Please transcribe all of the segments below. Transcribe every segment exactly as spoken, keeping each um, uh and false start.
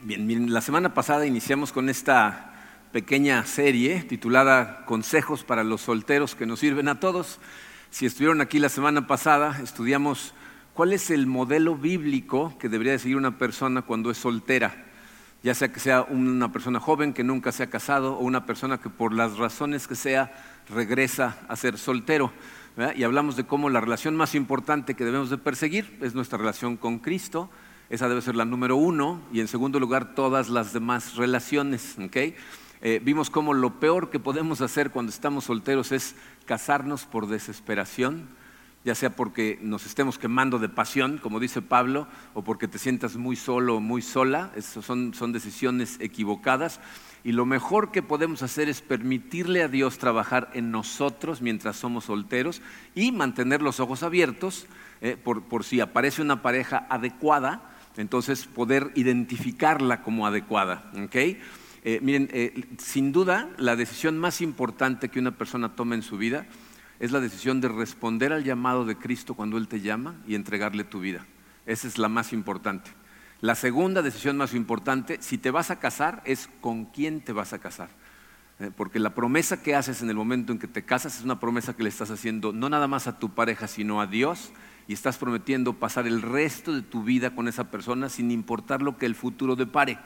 Bien, miren, la semana pasada iniciamos con esta pequeña serie titulada Consejos para los solteros que nos sirven a todos. Si estuvieron aquí la semana pasada, estudiamos cuál es el modelo bíblico que debería de seguir una persona cuando es soltera. Ya sea que sea una persona joven que nunca se ha casado o una persona que por las razones que sea regresa a ser soltero, ¿verdad? Y hablamos de cómo la relación más importante que debemos de perseguir es nuestra relación con Cristo. Esa debe ser la número uno y en segundo lugar todas las demás relaciones, ¿okay? Eh, vimos cómo lo peor que podemos hacer cuando estamos solteros es casarnos por desesperación, ya sea porque nos estemos quemando de pasión, como dice Pablo, o porque te sientas muy solo o muy sola. Esas son, son decisiones equivocadas. Y lo mejor que podemos hacer es permitirle a Dios trabajar en nosotros mientras somos solteros y mantener los ojos abiertos eh, por, por si aparece una pareja adecuada, entonces poder identificarla como adecuada, ¿okay? Eh, miren, eh, sin duda la decisión más importante que una persona toma en su vida es la decisión de responder al llamado de Cristo cuando Él te llama y entregarle tu vida. Esa es la más importante. La segunda decisión más importante, si te vas a casar, es con quién te vas a casar. Porque la promesa que haces en el momento en que te casas es una promesa que le estás haciendo no nada más a tu pareja, sino a Dios, y estás prometiendo pasar el resto de tu vida con esa persona sin importar lo que el futuro depare.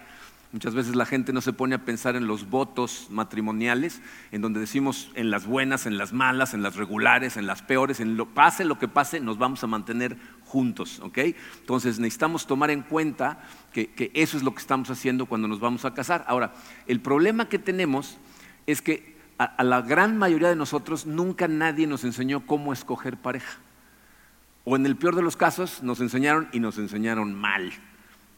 Muchas veces la gente no se pone a pensar en los votos matrimoniales, en donde decimos en las buenas, en las malas, en las regulares, en las peores, en lo pase lo que pase, nos vamos a mantener juntos, ¿ok? Entonces necesitamos tomar en cuenta que, que eso es lo que estamos haciendo cuando nos vamos a casar. Ahora, el problema que tenemos es que a, a la gran mayoría de nosotros nunca nadie nos enseñó cómo escoger pareja. O en el peor de los casos, nos enseñaron y nos enseñaron mal.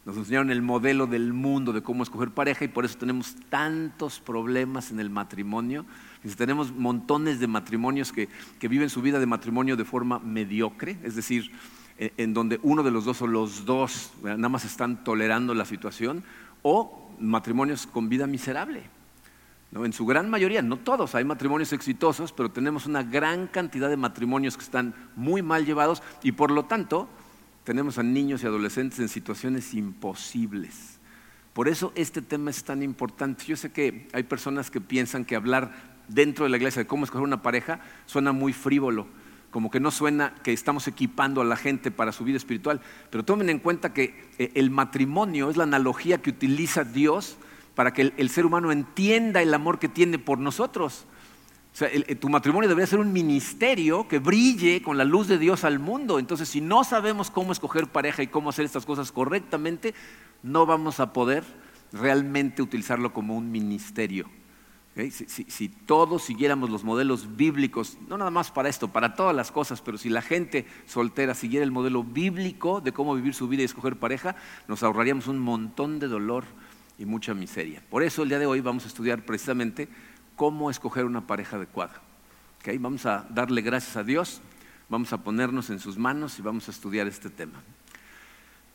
Nos enseñaron el modelo del mundo de cómo escoger pareja y por eso tenemos tantos problemas en el matrimonio. Tenemos montones de matrimonios que, que viven su vida de matrimonio de forma mediocre, es decir, en, en donde uno de los dos o los dos nada más están tolerando la situación, o matrimonios con vida miserable, ¿no? En su gran mayoría, no todos, hay matrimonios exitosos, pero tenemos una gran cantidad de matrimonios que están muy mal llevados y por lo tanto tenemos a niños y adolescentes en situaciones imposibles. Por eso este tema es tan importante. Yo sé que hay personas que piensan que hablar dentro de la iglesia de cómo escoger una pareja suena muy frívolo, como que no suena que estamos equipando a la gente para su vida espiritual. Pero tomen en cuenta que el matrimonio es la analogía que utiliza Dios para que el, el ser humano entienda el amor que tiene por nosotros. O sea, el, tu matrimonio debería ser un ministerio que brille con la luz de Dios al mundo. Entonces, si no sabemos cómo escoger pareja y cómo hacer estas cosas correctamente, no vamos a poder realmente utilizarlo como un ministerio. ¿Okay? Si, si, si todos siguiéramos los modelos bíblicos, no nada más para esto, para todas las cosas, pero si la gente soltera siguiera el modelo bíblico de cómo vivir su vida y escoger pareja, nos ahorraríamos un montón de dolor y mucha miseria. Por eso el día de hoy vamos a estudiar precisamente cómo escoger una pareja adecuada. ¿Okay? Vamos a darle gracias a Dios, vamos a ponernos en sus manos y vamos a estudiar este tema.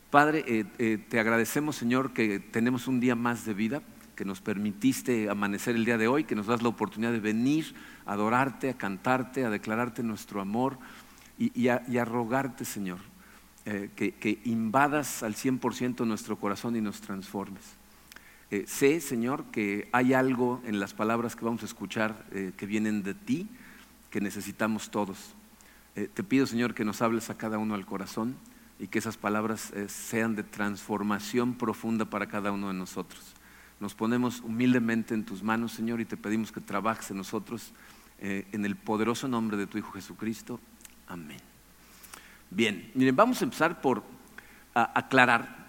Padre, eh, eh, te agradecemos, Señor, que tenemos un día más de vida, que nos permitiste amanecer el día de hoy, que nos das la oportunidad de venir a adorarte, a cantarte, a declararte nuestro amor y, y, a, y a rogarte, Señor, eh, que, que invadas al cien por ciento nuestro corazón y nos transformes. Eh, sé, Señor, que hay algo en las palabras que vamos a escuchar eh, que vienen de ti, que necesitamos todos. Eh, te pido, Señor, que nos hables a cada uno al corazón y que esas palabras eh, sean de transformación profunda para cada uno de nosotros. Nos ponemos humildemente en tus manos, Señor, y te pedimos que trabajes en nosotros eh, en el poderoso nombre de tu Hijo Jesucristo. Amén. Bien, miren, vamos a empezar por a, aclarar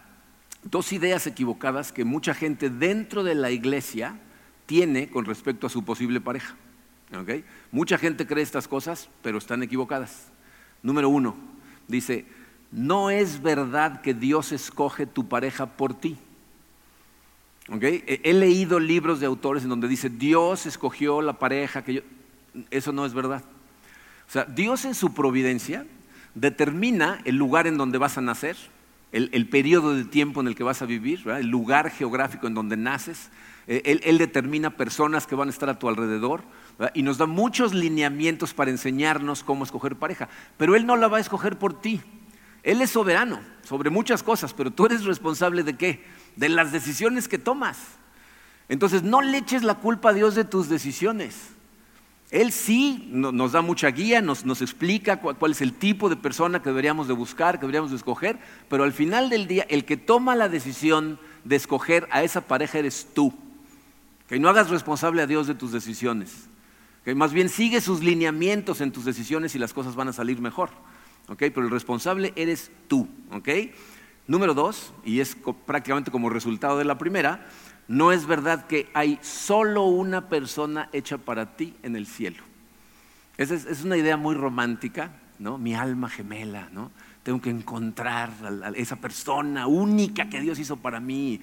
dos ideas equivocadas que mucha gente dentro de la iglesia tiene con respecto a su posible pareja. ¿Okay? Mucha gente cree estas cosas, pero están equivocadas. Número uno, dice, no es verdad que Dios escoge tu pareja por ti. ¿Okay? He leído libros de autores en donde dice, Dios escogió la pareja que yo... Eso no es verdad. O sea, Dios en su providencia determina el lugar en donde vas a nacer, El, el periodo de tiempo en el que vas a vivir, ¿verdad? El lugar geográfico en donde naces. Él, él determina personas que van a estar a tu alrededor, ¿verdad? Y nos da muchos lineamientos para enseñarnos cómo escoger pareja. Pero Él no la va a escoger por ti. Él es soberano sobre muchas cosas, pero tú eres responsable de qué? de las decisiones que tomas. Entonces no le eches la culpa a Dios de tus decisiones. Él sí nos da mucha guía, nos, nos explica cuál, cuál es el tipo de persona que deberíamos de buscar, que deberíamos de escoger, pero al final del día el que toma la decisión de escoger a esa pareja eres tú. Que no hagas responsable a Dios de tus decisiones, que más bien sigue sus lineamientos en tus decisiones y las cosas van a salir mejor, ¿okay? Pero el responsable eres tú, ¿okay? Número dos, y es co- prácticamente como resultado de la primera, no es verdad que hay solo una persona hecha para ti en el cielo. Esa es, es una idea muy romántica, ¿no? Mi alma gemela, ¿no? Tengo que encontrar a, a esa persona única que Dios hizo para mí.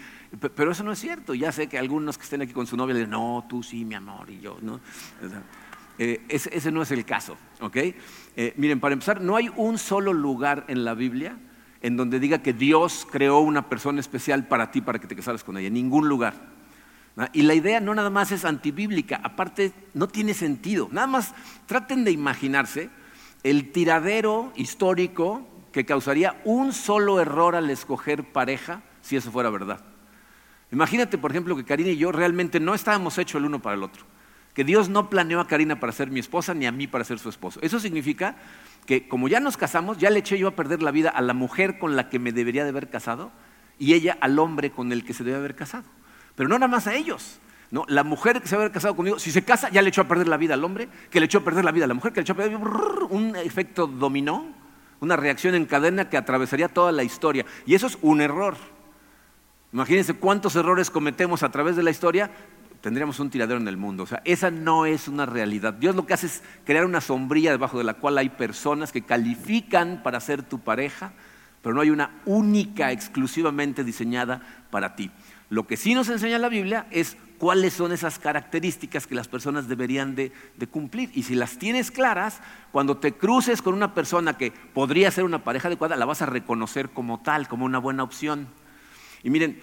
Pero eso no es cierto. Ya sé que algunos que estén aquí con su novia le dicen, no, tú sí, mi amor, y yo, ¿no? Eh, ese, ese no es el caso, ¿ok? Eh, miren, para empezar, no hay un solo lugar en la Biblia en donde diga que Dios creó una persona especial para ti, para que te casaras con ella. En ningún lugar. Y la idea no nada más es antibíblica, aparte no tiene sentido. Nada más traten de imaginarse el tiradero histórico que causaría un solo error al escoger pareja si eso fuera verdad. Imagínate, por ejemplo, que Karina y yo realmente no estábamos hechos el uno para el otro, que Dios no planeó a Karina para ser mi esposa ni a mí para ser su esposo. Eso significa que como ya nos casamos, ya le eché yo a perder la vida a la mujer con la que me debería de haber casado y ella al hombre con el que se debe haber casado. Pero no nada más a ellos, ¿no? La mujer que se debe haber casado conmigo, si se casa, ya le echó a perder la vida al hombre, que le echó a perder la vida a la mujer, que le echó a perder un efecto dominó, una reacción en cadena que atravesaría toda la historia. Y eso es un error. Imagínense cuántos errores cometemos a través de la historia, tendríamos un tiradero en el mundo. O sea, esa no es una realidad. Dios lo que hace es crear una sombrilla debajo de la cual hay personas que califican para ser tu pareja, pero no hay una única, exclusivamente diseñada para ti. Lo que sí nos enseña la Biblia es cuáles son esas características que las personas deberían de, de cumplir. Y si las tienes claras, cuando te cruces con una persona que podría ser una pareja adecuada, la vas a reconocer como tal, como una buena opción. Y miren,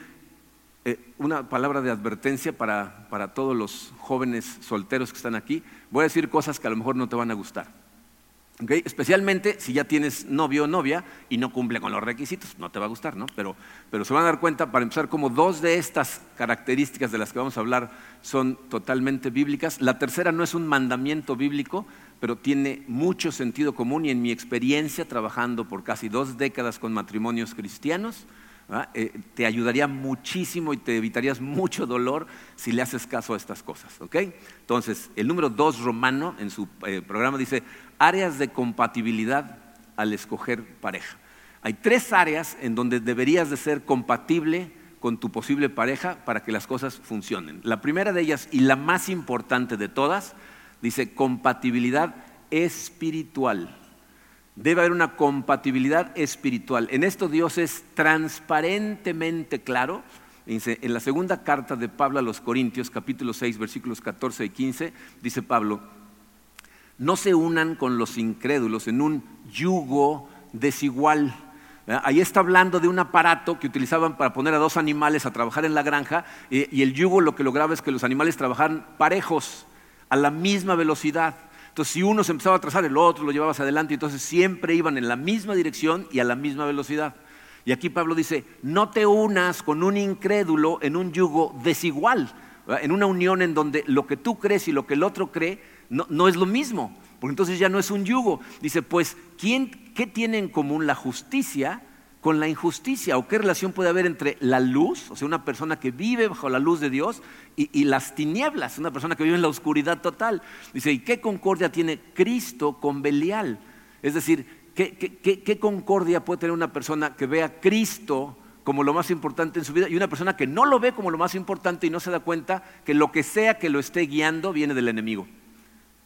eh, una palabra de advertencia para, para todos los jóvenes solteros que están aquí. Voy a decir cosas que a lo mejor no te van a gustar, ¿okay? Especialmente si ya tienes novio o novia y no cumple con los requisitos, no te va a gustar, ¿no? Pero, pero se van a dar cuenta, para empezar, como dos de estas características de las que vamos a hablar son totalmente bíblicas. La tercera no es un mandamiento bíblico, pero tiene mucho sentido común, y en mi experiencia trabajando por casi dos décadas con matrimonios cristianos, eh, te ayudaría muchísimo y te evitarías mucho dolor si le haces caso a estas cosas, ¿ok? Entonces, el número dos romano en su eh, programa dice: áreas de compatibilidad al escoger pareja. Hay tres áreas en donde deberías de ser compatible con tu posible pareja para que las cosas funcionen. La primera de ellas, y la más importante de todas, dice compatibilidad espiritual. Debe haber una compatibilidad espiritual. En esto Dios es transparentemente claro. Dice, en la segunda carta de Pablo a los Corintios, capítulo seis, versículos catorce y quince, dice Pablo: no se unan con los incrédulos en un yugo desigual. Ahí está hablando de un aparato que utilizaban para poner a dos animales a trabajar en la granja, y el yugo lo que lograba es que los animales trabajaran parejos, a la misma velocidad. Entonces, si uno se empezaba a atrasar, el otro lo llevaba hacia adelante, entonces siempre iban en la misma dirección y a la misma velocidad. Y aquí Pablo dice: no te unas con un incrédulo en un yugo desigual, en una unión en donde lo que tú crees y lo que el otro cree no, no es lo mismo, porque entonces ya no es un yugo. Dice, pues, ¿quién, ¿qué tiene en común la justicia con la injusticia? ¿O qué relación puede haber entre la luz, o sea, una persona que vive bajo la luz de Dios, y, y las tinieblas, una persona que vive en la oscuridad total? Dice, ¿y qué concordia tiene Cristo con Belial? Es decir, ¿qué, qué, qué, qué concordia puede tener una persona que vea a Cristo como lo más importante en su vida y una persona que no lo ve como lo más importante y no se da cuenta que lo que sea que lo esté guiando viene del enemigo?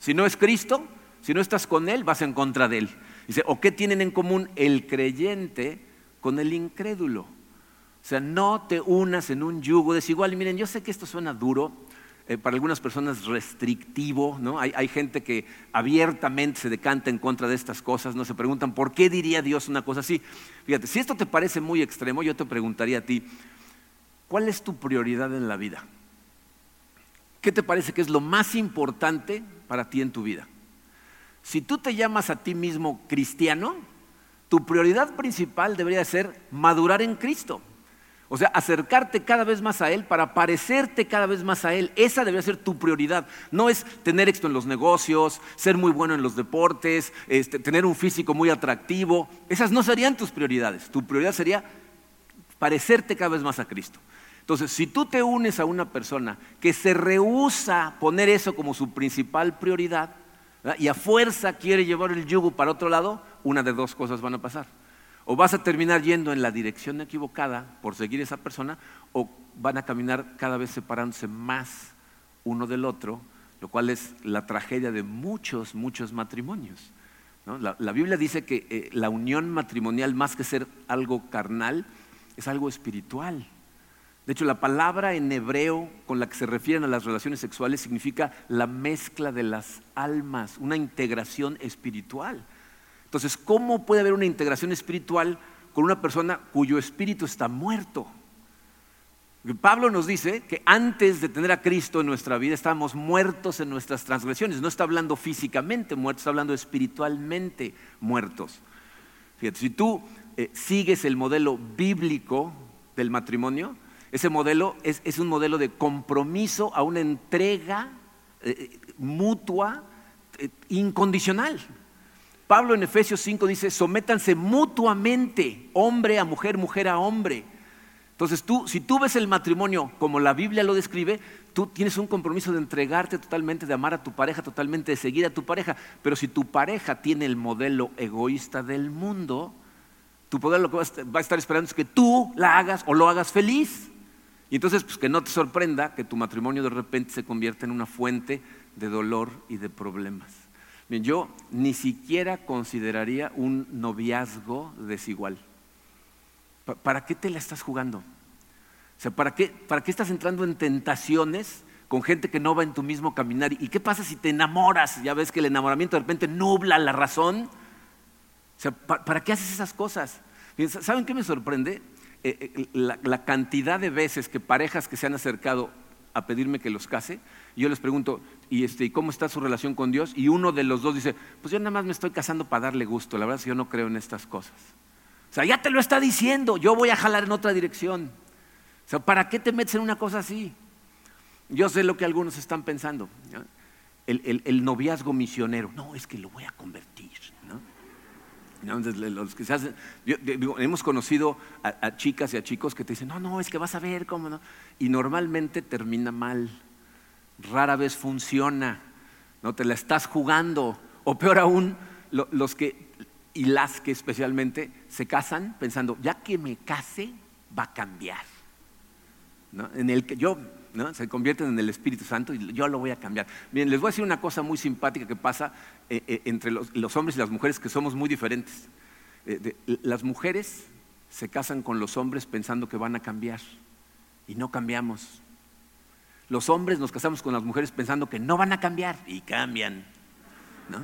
Si no es Cristo, si no estás con Él, vas en contra de Él. Dice, ¿o qué tienen en común el creyente con el incrédulo? O sea, no te unas en un yugo desigual. Y miren, yo sé que esto suena duro, eh, para algunas personas restrictivo, ¿no? Hay, hay gente que abiertamente se decanta en contra de estas cosas, ¿no? Se preguntan, ¿por qué diría Dios una cosa así? Fíjate, si esto te parece muy extremo, yo te preguntaría a ti, ¿cuál es tu prioridad en la vida? ¿Qué te parece que es lo más importante para ti en tu vida? Si tú te llamas a ti mismo cristiano, tu prioridad principal debería ser madurar en Cristo. O sea, acercarte cada vez más a Él para parecerte cada vez más a Él. Esa debería ser tu prioridad. No es tener éxito en los negocios, ser muy bueno en los deportes, este, tener un físico muy atractivo. Esas no serían tus prioridades. Tu prioridad sería parecerte cada vez más a Cristo. Entonces, si tú te unes a una persona que se rehúsa poner eso como su principal prioridad, ¿verdad?, y a fuerza quiere llevar el yugo para otro lado, una de dos cosas van a pasar. O vas a terminar yendo en la dirección equivocada por seguir a esa persona, o van a caminar cada vez separándose más uno del otro, lo cual es la tragedia de muchos, muchos matrimonios, ¿no? La, la Biblia dice que eh, la unión matrimonial, más que ser algo carnal, es algo espiritual. De hecho, la palabra en hebreo con la que se refieren a las relaciones sexuales significa la mezcla de las almas, una integración espiritual. Entonces, ¿cómo puede haber una integración espiritual con una persona cuyo espíritu está muerto? Pablo nos dice que antes de tener a Cristo en nuestra vida estábamos muertos en nuestras transgresiones. No está hablando físicamente muertos, está hablando espiritualmente muertos. Fíjate, si tú eh, sigues el modelo bíblico del matrimonio, ese modelo es, es un modelo de compromiso a una entrega eh, mutua, eh, incondicional. Pablo en Efesios cinco dice: sométanse mutuamente, hombre a mujer, mujer a hombre. Entonces tú, si tú ves el matrimonio como la Biblia lo describe, tú tienes un compromiso de entregarte totalmente, de amar a tu pareja totalmente, de seguir a tu pareja. Pero si tu pareja tiene el modelo egoísta del mundo, tu poder lo que va a estar esperando es que tú la hagas o lo hagas feliz. Y entonces, pues, que no te sorprenda que tu matrimonio de repente se convierta en una fuente de dolor y de problemas. Bien, yo ni siquiera consideraría un noviazgo desigual. ¿Para qué te la estás jugando? O sea, ¿para qué, para qué estás entrando en tentaciones con gente que no va en tu mismo caminar? ¿Y qué pasa si te enamoras? Ya ves que el enamoramiento de repente nubla la razón. O sea, ¿para, para qué haces esas cosas? Bien, ¿saben qué me sorprende? Eh, eh, la, la cantidad de veces que parejas que se han acercado a pedirme que los case, y yo les pregunto, ¿y este, cómo está su relación con Dios? Y uno de los dos dice: pues yo nada más me estoy casando para darle gusto, la verdad es que yo no creo en estas cosas. O sea, ya te lo está diciendo, yo voy a jalar en otra dirección. O sea, ¿para qué te metes en una cosa así? Yo sé lo que algunos están pensando, ¿no? el, el, el noviazgo misionero, no, es que lo voy a convertir, ¿no? Entonces, los que se hacen, yo, digo, hemos conocido a, a chicas y a chicos que te dicen: no, no, es que vas a ver cómo no. Y normalmente termina mal, rara vez funciona, no te la estás jugando. O peor aún, lo, los que y las que especialmente se casan pensando: ya que me case va a cambiar, ¿no? En el que yo, ¿no?, se convierten en el Espíritu Santo y yo lo voy a cambiar. Miren, les voy a decir una cosa muy simpática que pasa eh, eh, entre los, los hombres y las mujeres, que somos muy diferentes. Eh, de, las mujeres se casan con los hombres pensando que van a cambiar y no cambiamos. Los hombres nos casamos con las mujeres pensando que no van a cambiar y cambian, ¿no?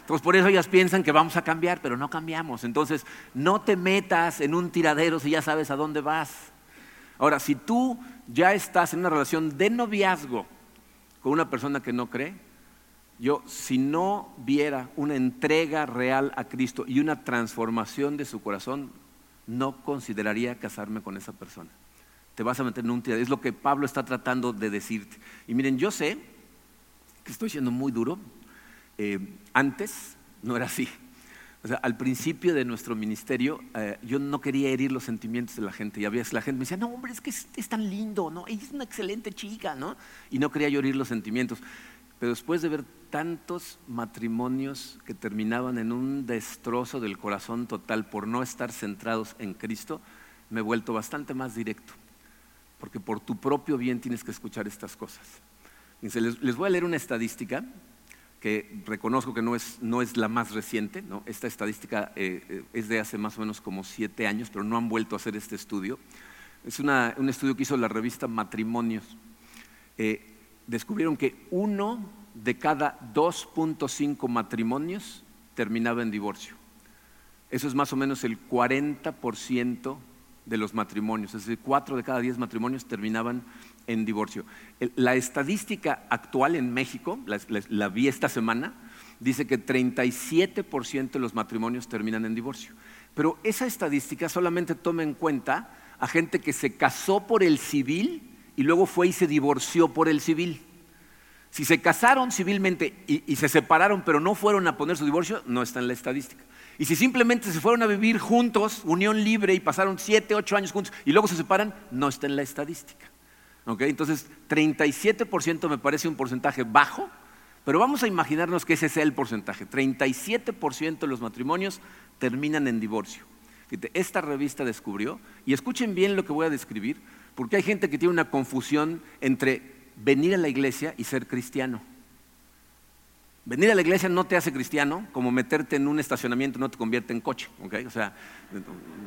Entonces, por eso ellas piensan que vamos a cambiar, pero no cambiamos. Entonces, no te metas en un tiradero si ya sabes a dónde vas. Ahora, si tú ya estás en una relación de noviazgo con una persona que no cree, yo, si no viera una entrega real a Cristo y una transformación de su corazón, no consideraría casarme con esa persona. Te vas a meter en un tiradero. Es lo que Pablo está tratando de decirte. Y miren, yo sé que estoy siendo muy duro. Eh, antes no era así. O sea, al principio de nuestro ministerio, eh, yo no quería herir los sentimientos de la gente. Y a veces la gente me decía: no, hombre, es que es, es tan lindo, ¿no?, ella es una excelente chica, ¿no? Y no quería yo herir los sentimientos. Pero después de ver tantos matrimonios que terminaban en un destrozo del corazón total por no estar centrados en Cristo, me he vuelto bastante más directo. Porque por tu propio bien tienes que escuchar estas cosas. Les, les voy a leer una estadística que reconozco que no es, no es la más reciente, ¿no? Esta estadística eh, es de hace más o menos como siete años, pero no han vuelto a hacer este estudio. Es una, un estudio que hizo la revista Matrimonios. Eh, descubrieron que uno de cada dos punto cinco matrimonios terminaba en divorcio. Eso es más o menos el cuarenta por ciento de los matrimonios, es decir, cuatro de cada diez matrimonios terminaban en divorcio. La estadística actual en México, la, la, la vi esta semana, dice que treinta y siete por ciento de los matrimonios terminan en divorcio. Pero esa estadística solamente toma en cuenta a gente que se casó por el civil y luego fue y se divorció por el civil. Si se casaron civilmente y, y se separaron pero no fueron a poner su divorcio, no está en la estadística. Y si simplemente se fueron a vivir juntos, unión libre, y pasaron siete, ocho años juntos y luego se separan, no está en la estadística. ¿Ok? Entonces treinta y siete por ciento me parece un porcentaje bajo, pero vamos a imaginarnos que ese sea el porcentaje. treinta y siete por ciento de los matrimonios terminan en divorcio. Fíjate, esta revista descubrió, y escuchen bien lo que voy a describir, porque hay gente que tiene una confusión entre venir a la iglesia y ser cristiano. Venir a la iglesia no te hace cristiano, como meterte en un estacionamiento no te convierte en coche, ¿okay? O sea,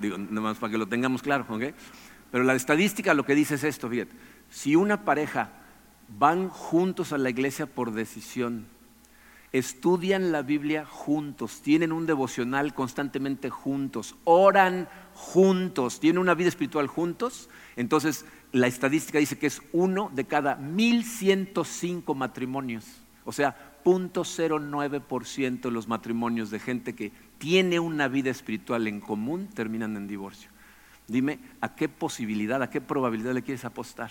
digo, nada más para que lo tengamos claro, ¿okay? Pero la estadística lo que dice es esto, fíjate. Si una pareja van juntos a la iglesia por decisión, estudian la Biblia juntos, tienen un devocional constantemente juntos, oran juntos, tienen una vida espiritual juntos, entonces la estadística dice que es uno de cada mil ciento cinco matrimonios, o sea, cero punto cero nueve por ciento de los matrimonios de gente que tiene una vida espiritual en común terminan en divorcio. Dime, ¿a qué posibilidad, a qué probabilidad le quieres apostar?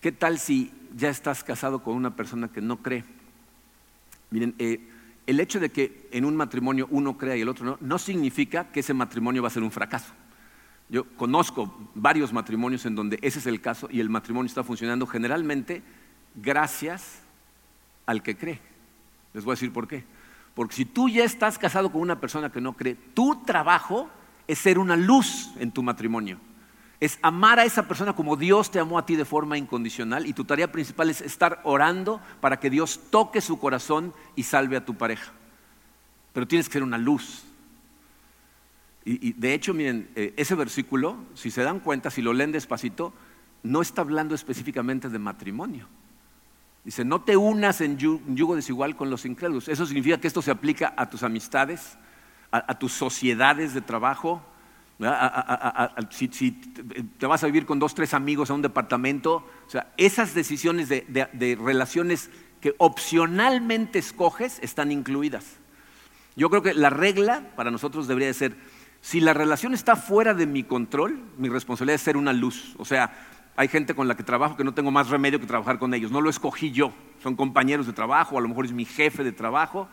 ¿Qué tal si ya estás casado con una persona que no cree? Miren, eh, el hecho de que en un matrimonio uno crea y el otro no, no significa que ese matrimonio va a ser un fracaso. Yo conozco varios matrimonios en donde ese es el caso y el matrimonio está funcionando generalmente gracias al que cree. Les voy a decir por qué. Porque si tú ya estás casado con una persona que no cree, tu trabajo es ser una luz en tu matrimonio. Es amar a esa persona como Dios te amó a ti de forma incondicional, y tu tarea principal es estar orando para que Dios toque su corazón y salve a tu pareja. Pero tienes que ser una luz. Y, y de hecho, miren, eh, ese versículo, si se dan cuenta, si lo leen despacito, no está hablando específicamente de matrimonio. Dice, no te unas en yugo desigual con los incrédulos. Eso significa que esto se aplica a tus amistades, a, a tus sociedades de trabajo. A, a, a, a, si, si te vas a vivir con dos, tres amigos a un departamento, o sea, esas decisiones de, de, de relaciones que opcionalmente escoges están incluidas. Yo creo que la regla para nosotros debería de ser, si la relación está fuera de mi control, mi responsabilidad es ser una luz. O sea, hay gente con la que trabajo que no tengo más remedio que trabajar con ellos, no lo escogí yo, son compañeros de trabajo, a lo mejor es mi jefe de trabajo,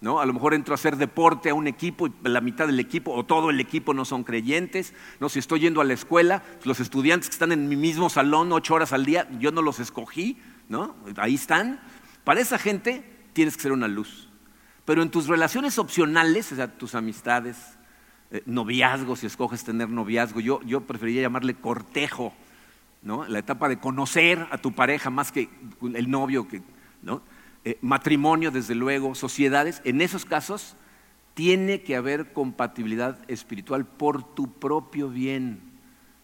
¿no? A lo mejor entro a hacer deporte a un equipo y la mitad del equipo o todo el equipo no son creyentes, ¿no? Si estoy yendo a la escuela, los estudiantes que están en mi mismo salón ocho horas al día, yo no los escogí, ¿no? Ahí están. Para esa gente tienes que ser una luz. Pero en tus relaciones opcionales, o sea, tus amistades, eh, noviazgo, si escoges tener noviazgo, yo, yo preferiría llamarle cortejo, ¿no? La etapa de conocer a tu pareja más que el novio, que, ¿no? Eh, matrimonio, desde luego, sociedades, en esos casos tiene que haber compatibilidad espiritual por tu propio bien,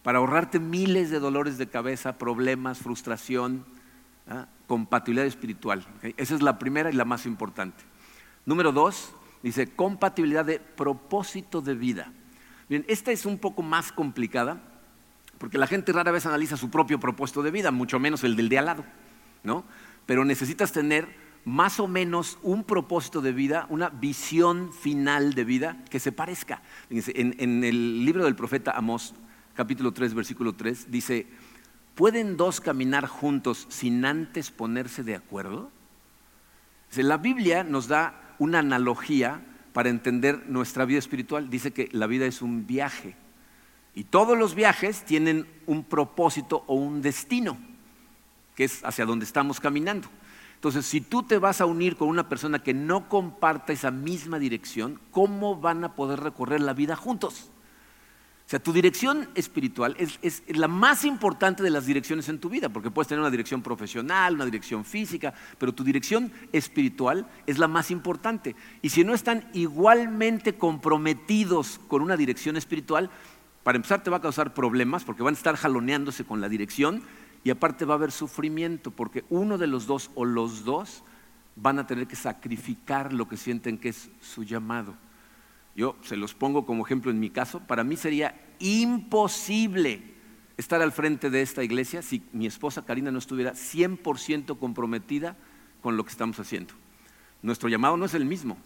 para ahorrarte miles de dolores de cabeza, problemas, frustración, ¿ah? Compatibilidad espiritual, ¿okay? Esa es la primera y la más importante. Número dos, dice compatibilidad de propósito de vida. Bien, esta es un poco más complicada, porque la gente rara vez analiza su propio propósito de vida, mucho menos el del de al lado, ¿no? Pero necesitas tener más o menos un propósito de vida, una visión final de vida que se parezca. En, en el libro del profeta Amós, capítulo tres, versículo tres, dice, ¿pueden dos caminar juntos sin antes ponerse de acuerdo? La Biblia nos da una analogía para entender nuestra vida espiritual. Dice que la vida es un viaje y todos los viajes tienen un propósito o un destino, que es hacia donde estamos caminando. Entonces, si tú te vas a unir con una persona que no comparta esa misma dirección, ¿cómo van a poder recorrer la vida juntos? O sea, tu dirección espiritual es, es la más importante de las direcciones en tu vida, porque puedes tener una dirección profesional, una dirección física, pero tu dirección espiritual es la más importante. Y si no están igualmente comprometidos con una dirección espiritual, para empezar te va a causar problemas, porque van a estar jaloneándose con la dirección. Y aparte va a haber sufrimiento, porque uno de los dos o los dos van a tener que sacrificar lo que sienten que es su llamado. Yo se los pongo como ejemplo en mi caso. Para mí sería imposible estar al frente de esta iglesia si mi esposa Karina no estuviera cien por ciento comprometida con lo que estamos haciendo. Nuestro llamado no es el mismo.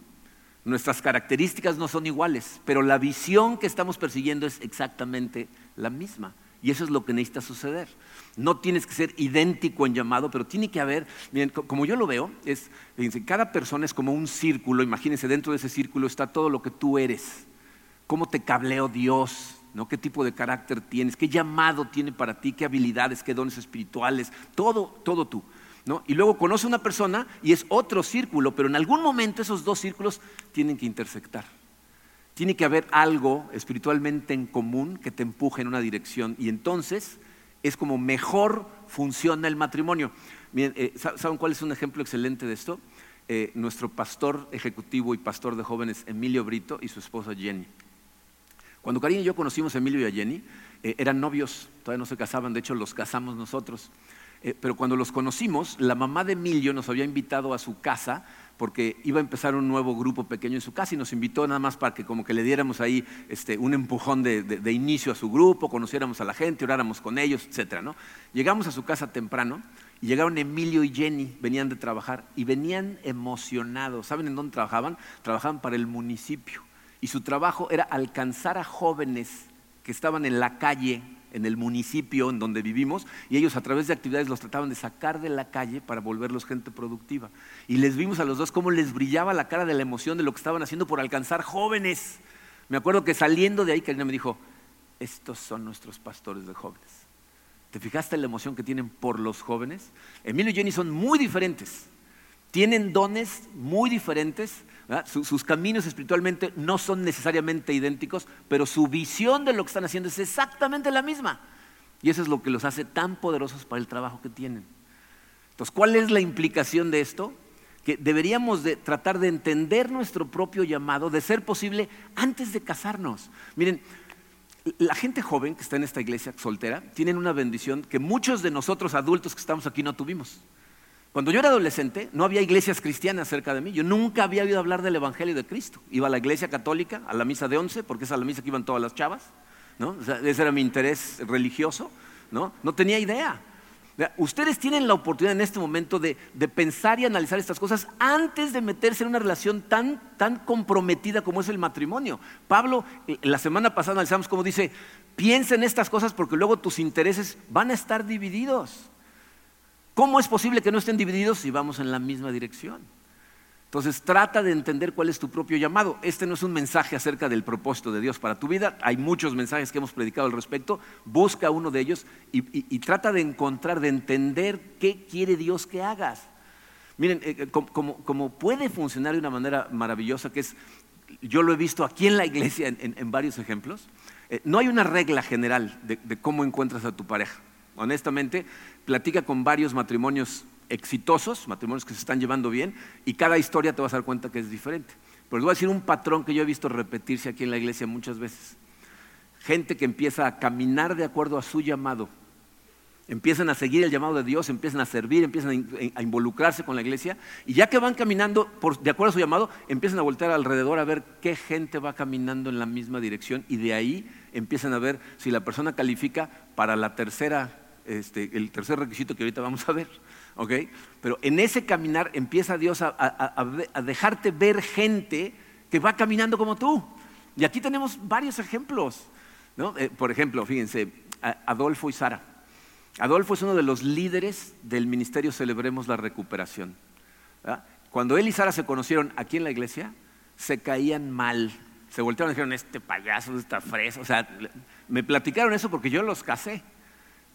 Nuestras características no son iguales, pero la visión que estamos persiguiendo es exactamente la misma. Y eso es lo que necesita suceder. No tienes que ser idéntico en llamado, pero tiene que haber, miren, como yo lo veo, es, fíjense, cada persona es como un círculo. Imagínense, dentro de ese círculo está todo lo que tú eres. ¿Cómo te cableó Dios? ¿No? ¿Qué tipo de carácter tienes? ¿Qué llamado tiene para ti? ¿Qué habilidades? ¿Qué dones espirituales? Todo, todo tú. ¿No? Y luego conoce a una persona y es otro círculo, pero en algún momento esos dos círculos tienen que intersectar. Tiene que haber algo espiritualmente en común que te empuje en una dirección, y entonces es como mejor funciona el matrimonio. Miren, eh, ¿saben cuál es un ejemplo excelente de esto? Eh, nuestro pastor ejecutivo y pastor de jóvenes Emilio Brito y su esposa Jenny. Cuando Karina y yo conocimos a Emilio y a Jenny, eh, eran novios, todavía no se casaban, de hecho los casamos nosotros. Eh, pero cuando los conocimos, la mamá de Emilio nos había invitado a su casa porque iba a empezar un nuevo grupo pequeño en su casa, y nos invitó nada más para que como que le diéramos ahí este, un empujón de, de, de inicio a su grupo, conociéramos a la gente, oráramos con ellos, etcétera, ¿no? Llegamos a su casa temprano y llegaron Emilio y Jenny, venían de trabajar y venían emocionados. ¿Saben en dónde trabajaban? Trabajaban para el municipio, y su trabajo era alcanzar a jóvenes que estaban en la calle, en el municipio en donde vivimos, y ellos a través de actividades los trataban de sacar de la calle para volverlos gente productiva. Y les vimos a los dos cómo les brillaba la cara de la emoción de lo que estaban haciendo por alcanzar jóvenes. Me acuerdo que saliendo de ahí, Karina me dijo: estos son nuestros pastores de jóvenes. ¿Te fijaste en la emoción que tienen por los jóvenes? Emilio y Jenny son muy diferentes, tienen dones muy diferentes, sus, sus caminos espiritualmente no son necesariamente idénticos, pero su visión de lo que están haciendo es exactamente la misma. Y eso es lo que los hace tan poderosos para el trabajo que tienen. Entonces, ¿cuál es la implicación de esto? Que deberíamos de tratar de entender nuestro propio llamado, de ser posible, antes de casarnos. Miren, la gente joven que está en esta iglesia soltera tienen una bendición que muchos de nosotros adultos que estamos aquí no tuvimos. Cuando yo era adolescente no había iglesias cristianas cerca de mí, yo nunca había oído hablar del Evangelio de Cristo. Iba a la iglesia católica, a la misa de once, porque es a la misa que iban todas las chavas, ¿no? O sea, ese era mi interés religioso, ¿no? No tenía idea. Ustedes tienen la oportunidad en este momento de, de pensar y analizar estas cosas antes de meterse en una relación tan, tan comprometida como es el matrimonio. Pablo, la semana pasada analizamos cómo dice: piensa en estas cosas porque luego tus intereses van a estar divididos. ¿Cómo es posible que no estén divididos si vamos en la misma dirección? Entonces, trata de entender cuál es tu propio llamado. Este no es un mensaje acerca del propósito de Dios para tu vida. Hay muchos mensajes que hemos predicado al respecto. Busca uno de ellos y, y, y trata de encontrar, de entender qué quiere Dios que hagas. Miren, eh, como, como puede funcionar de una manera maravillosa, que es, yo lo he visto aquí en la iglesia en, en, en varios ejemplos. Eh, no hay una regla general de, de cómo encuentras a tu pareja. Honestamente, platica con varios matrimonios exitosos, matrimonios que se están llevando bien, y cada historia te vas a dar cuenta que es diferente. Pero les voy a decir un patrón que yo he visto repetirse aquí en la iglesia muchas veces. Gente que empieza a caminar de acuerdo a su llamado, empiezan a seguir el llamado de Dios, empiezan a servir, empiezan a, in- a involucrarse con la iglesia, y ya que van caminando por, de acuerdo a su llamado, empiezan a voltear alrededor a ver qué gente va caminando en la misma dirección, y de ahí empiezan a ver si la persona califica para la tercera Este, el tercer requisito que ahorita vamos a ver, ¿okay? Pero en ese caminar empieza Dios a, a, a, a dejarte ver gente que va caminando como tú. Y aquí tenemos varios ejemplos, ¿no? Eh, por ejemplo, fíjense, Adolfo y Sara. Adolfo es uno de los líderes del ministerio Celebremos la Recuperación, ¿verdad? Cuando él y Sara se conocieron aquí en la iglesia, se caían mal. Se voltearon y dijeron: este payaso, esta fresa. O sea, me platicaron eso porque yo los casé.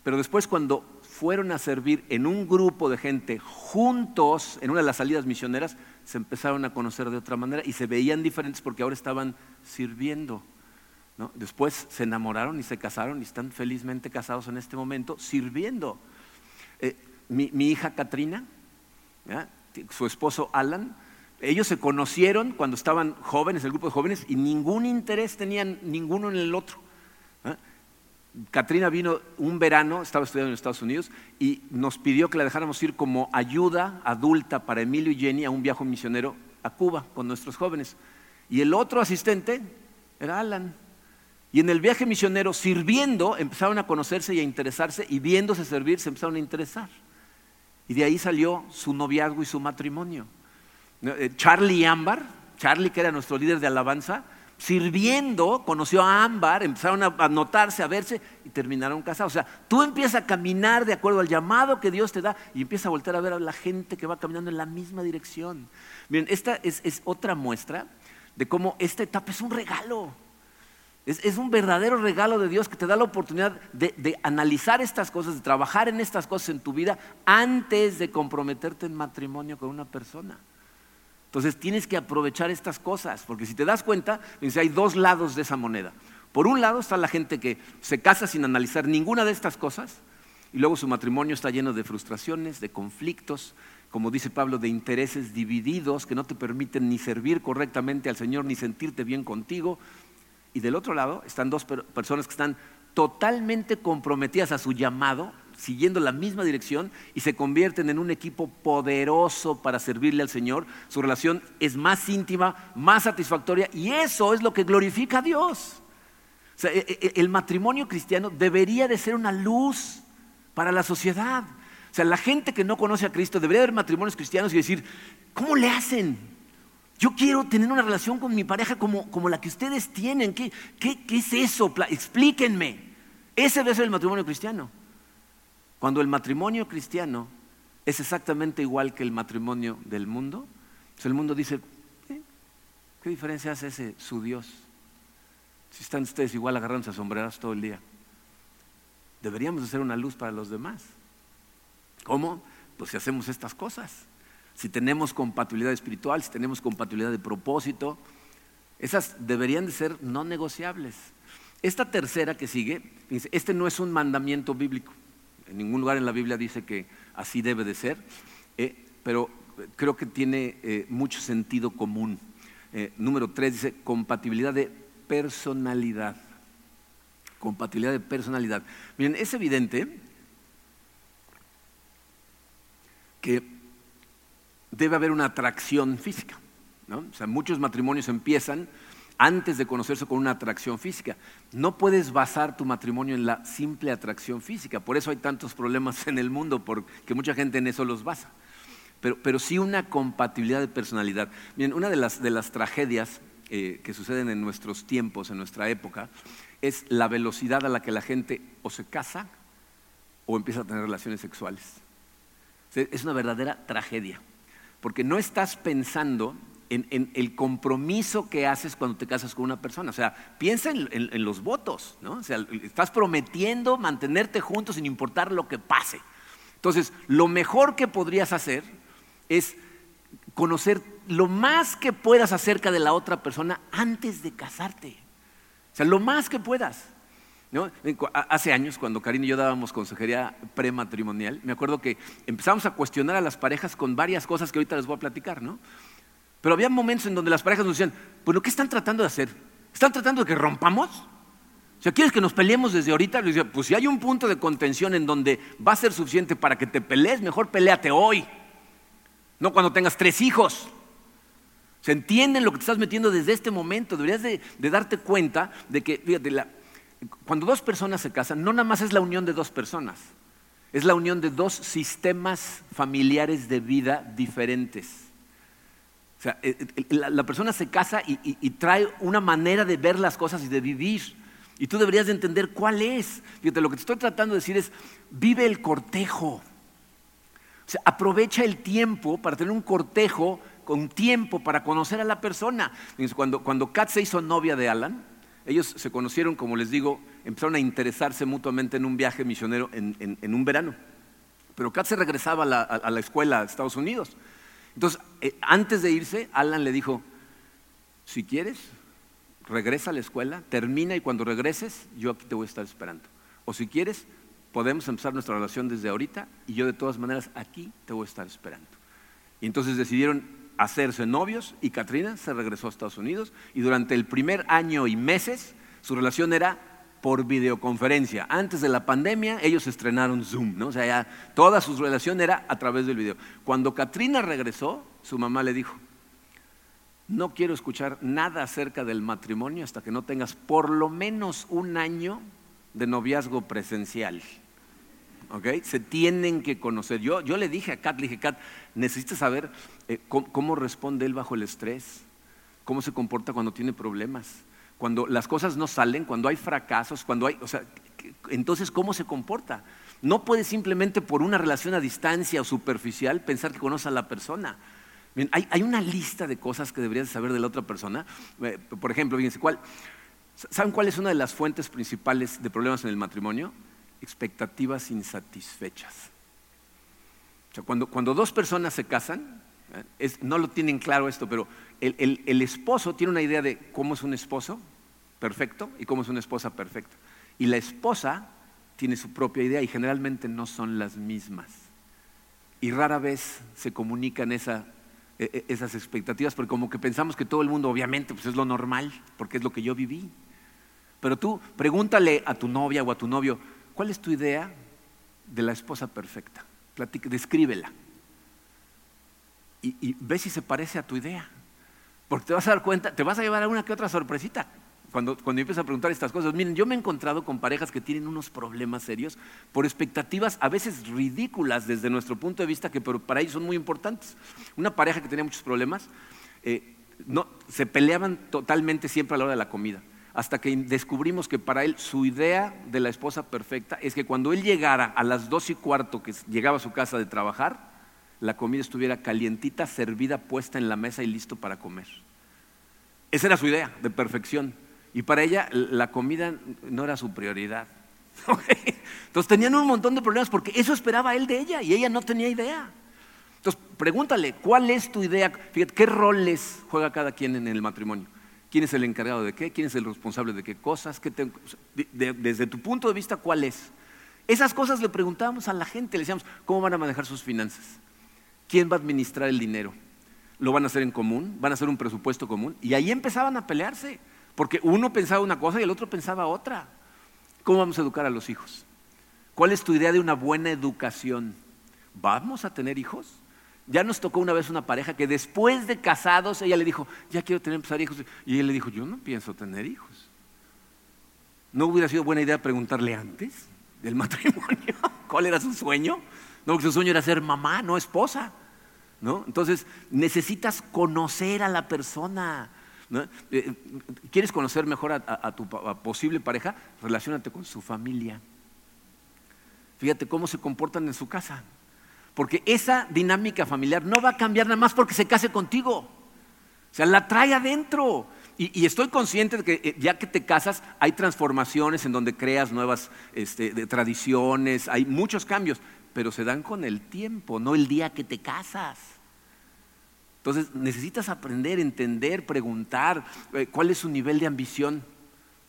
Pero después, cuando fueron a servir en un grupo de gente juntos, en una de las salidas misioneras, se empezaron a conocer de otra manera y se veían diferentes porque ahora estaban sirviendo, ¿no? Después se enamoraron y se casaron y están felizmente casados en este momento, sirviendo. Eh, mi, mi hija Katrina, ¿ya? Su esposo Alan, ellos se conocieron cuando estaban jóvenes, el grupo de jóvenes, y ningún interés tenían ninguno en el otro. Katrina vino un verano, estaba estudiando en Estados Unidos, y nos pidió que la dejáramos ir como ayuda adulta para Emilio y Jenny a un viaje misionero a Cuba con nuestros jóvenes. Y el otro asistente era Alan. Y en el viaje misionero, sirviendo, empezaron a conocerse y a interesarse, y viéndose servir, se empezaron a interesar. Y de ahí salió su noviazgo y su matrimonio. Charlie y Ámbar, Charlie, que era nuestro líder de alabanza, sirviendo, conoció a Ámbar, empezaron a notarse, a verse y terminaron casados. O sea, tú empiezas a caminar de acuerdo al llamado que Dios te da y empiezas a voltear a ver a la gente que va caminando en la misma dirección. Miren, esta es, es otra muestra de cómo esta etapa es un regalo. Es, es un verdadero regalo de Dios que te da la oportunidad de, de analizar estas cosas, de trabajar en estas cosas en tu vida antes de comprometerte en matrimonio con una persona. Entonces tienes que aprovechar estas cosas, porque si te das cuenta, hay dos lados de esa moneda. Por un lado está la gente que se casa sin analizar ninguna de estas cosas y luego su matrimonio está lleno de frustraciones, de conflictos, como dice Pablo, de intereses divididos que no te permiten ni servir correctamente al Señor ni sentirte bien contigo. Y del otro lado están dos personas que están totalmente comprometidas a su llamado, siguiendo la misma dirección, y se convierten en un equipo poderoso para servirle al Señor. Su relación es más íntima, más satisfactoria, y eso es lo que glorifica a Dios. O sea, el matrimonio cristiano debería de ser una luz para la sociedad. O sea, la gente que no conoce a Cristo, debería haber matrimonios cristianos y decir, ¿cómo le hacen? Yo quiero tener una relación con mi pareja como, como la que ustedes tienen. ¿Qué, qué, qué es eso? Explíquenme. Ese debe ser el matrimonio cristiano. Cuando el matrimonio cristiano es exactamente igual que el matrimonio del mundo, pues el mundo dice, ¿eh? ¿Qué diferencia hace ese su Dios? Si están ustedes igual agarrándose a sombrerazos todo el día. Deberíamos hacer una luz para los demás. ¿Cómo? Pues si hacemos estas cosas. Si tenemos compatibilidad espiritual, si tenemos compatibilidad de propósito, esas deberían de ser no negociables. Esta tercera que sigue, este no es un mandamiento bíblico. En ningún lugar en la Biblia dice que así debe de ser, eh, pero creo que tiene eh, mucho sentido común. Eh, número tres dice compatibilidad de personalidad. Compatibilidad de personalidad. Miren, es evidente que debe haber una atracción física, ¿no? O sea, muchos matrimonios empiezan antes de conocerse con una atracción física. No puedes basar tu matrimonio en la simple atracción física. Por eso hay tantos problemas en el mundo, porque mucha gente en eso los basa. Pero, pero sí una compatibilidad de personalidad. Miren, una de las, de las tragedias eh, que suceden en nuestros tiempos, en nuestra época, es la velocidad a la que la gente o se casa o empieza a tener relaciones sexuales. O sea, es una verdadera tragedia, porque no estás pensando En, en el compromiso que haces cuando te casas con una persona. O sea, piensa en, en, en los votos, ¿no? O sea, estás prometiendo mantenerte juntos sin importar lo que pase. Entonces, lo mejor que podrías hacer es conocer lo más que puedas acerca de la otra persona antes de casarte. O sea, lo más que puedas, ¿no? Hace años, cuando Karina y yo dábamos consejería prematrimonial, me acuerdo que empezamos a cuestionar a las parejas con varias cosas que ahorita les voy a platicar, ¿no? Pero había momentos en donde las parejas nos decían, ¿pero qué están tratando de hacer? ¿Están tratando de que rompamos? O sea, ¿quieres que nos peleemos desde ahorita? Les decía, pues si hay un punto de contención en donde va a ser suficiente para que te pelees, mejor peléate hoy. No cuando tengas tres hijos. ¿Se entienden lo que te estás metiendo desde este momento? Deberías de, de darte cuenta de que, fíjate, la, cuando dos personas se casan, no nada más es la unión de dos personas. Es la unión de dos sistemas familiares de vida diferentes. O sea, la persona se casa y, y, y trae una manera de ver las cosas y de vivir. Y tú deberías de entender cuál es. Fíjate, lo que te estoy tratando de decir es, vive el cortejo. O sea, aprovecha el tiempo para tener un cortejo con tiempo para conocer a la persona. Cuando, cuando Kat se hizo novia de Alan, ellos se conocieron, como les digo, empezaron a interesarse mutuamente en un viaje misionero en, en, en un verano. Pero Kat se regresaba a la, a la escuela de Estados Unidos. Entonces, eh, antes de irse, Alan le dijo, si quieres, regresa a la escuela, termina y cuando regreses, yo aquí te voy a estar esperando. O si quieres, podemos empezar nuestra relación desde ahorita y yo de todas maneras aquí te voy a estar esperando. Y entonces decidieron hacerse novios y Katrina se regresó a Estados Unidos y durante el primer año y meses su relación era por videoconferencia. Antes de la pandemia ellos estrenaron Zoom, ¿no? O sea, ya toda su relación era a través del video. Cuando Katrina regresó, su mamá le dijo, no quiero escuchar nada acerca del matrimonio hasta que no tengas por lo menos un año de noviazgo presencial. ¿Okay? Se tienen que conocer. Yo, yo le dije a Kat, le dije, Kat, necesitas saber eh, cómo, cómo responde él bajo el estrés. cómo se comporta cuando tiene problemas, cuando las cosas no salen, cuando hay fracasos, cuando hay, o sea, entonces ¿cómo se comporta? No puedes simplemente por una relación a distancia o superficial pensar que conoces a la persona. Bien, hay, hay una lista de cosas que deberías saber de la otra persona. Por ejemplo, fíjense, ¿cuál, ¿saben cuál es una de las fuentes principales de problemas en el matrimonio? Expectativas insatisfechas. O sea, cuando, cuando dos personas se casan, ¿eh? es, no lo tienen claro esto, pero el, el, el esposo tiene una idea de cómo es un esposo perfecto y cómo es una esposa perfecta. Y la esposa tiene su propia idea y generalmente no son las mismas. Y rara vez se comunican esa... esas expectativas, porque como que pensamos que todo el mundo, obviamente, pues es lo normal, porque es lo que yo viví. Pero tú pregúntale a tu novia o a tu novio, ¿cuál es tu idea de la esposa perfecta? Platica, descríbela. Y, y ve si se parece a tu idea. Porque te vas a dar cuenta, te vas a llevar a una que otra sorpresita. Cuando, cuando empiezas a preguntar estas cosas, miren, yo me he encontrado con parejas que tienen unos problemas serios por expectativas a veces ridículas desde nuestro punto de vista, que pero para ellos son muy importantes. Una pareja que tenía muchos problemas, eh, no, se peleaban totalmente siempre a la hora de la comida, hasta que descubrimos que para él su idea de la esposa perfecta es que cuando él llegara a las dos y cuarto que llegaba a su casa de trabajar, la comida estuviera calientita, servida, puesta en la mesa y listo para comer. Esa era su idea de perfección. Y para ella la comida no era su prioridad. Entonces tenían un montón de problemas porque eso esperaba él de ella y ella no tenía idea. Entonces pregúntale, ¿cuál es tu idea? Fíjate, ¿qué roles juega cada quien en el matrimonio? ¿Quién es el encargado de qué? ¿Quién es el responsable de qué cosas? ¿Qué te, de, de, desde tu punto de vista, ¿cuál es? Esas cosas le preguntábamos a la gente, le decíamos, ¿cómo van a manejar sus finanzas? ¿Quién va a administrar el dinero? ¿Lo van a hacer en común? ¿Van a hacer un presupuesto común? Y ahí empezaban a pelearse. Porque uno pensaba una cosa y el otro pensaba otra. ¿Cómo vamos a educar a los hijos? ¿Cuál es tu idea de una buena educación? ¿Vamos a tener hijos? Ya nos tocó una vez una pareja que después de casados, ella le dijo, ya quiero tener empezar hijos. Y él le dijo, yo no pienso tener hijos. ¿No hubiera sido buena idea preguntarle antes del matrimonio cuál era su sueño? No, porque su sueño era ser mamá, no esposa, ¿no? Entonces necesitas conocer a la persona. ¿No? ¿Quieres conocer mejor a, a, a tu a posible pareja? Relaciónate con su familia. Fíjate cómo se comportan en su casa. Porque esa dinámica familiar no va a cambiar nada más porque se case contigo. O sea, la trae adentro. Y, y estoy consciente de que ya que te casas hay transformaciones en donde creas nuevas este, de tradiciones, hay muchos cambios, pero se dan con el tiempo, no el día que te casas. Entonces necesitas aprender, entender, preguntar, ¿cuál es su nivel de ambición?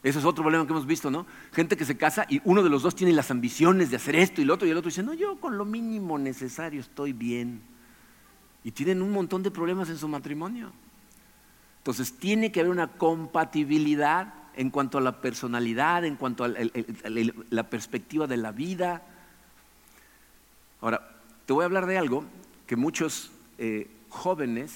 Ese es otro problema que hemos visto, ¿no? Gente que se casa y uno de los dos tiene las ambiciones de hacer esto y lo otro, y el otro dice, no, yo con lo mínimo necesario estoy bien. Y tienen un montón de problemas en su matrimonio. Entonces tiene que haber una compatibilidad en cuanto a la personalidad, en cuanto a la perspectiva de la vida. Ahora, te voy a hablar de algo que muchos... Eh, jóvenes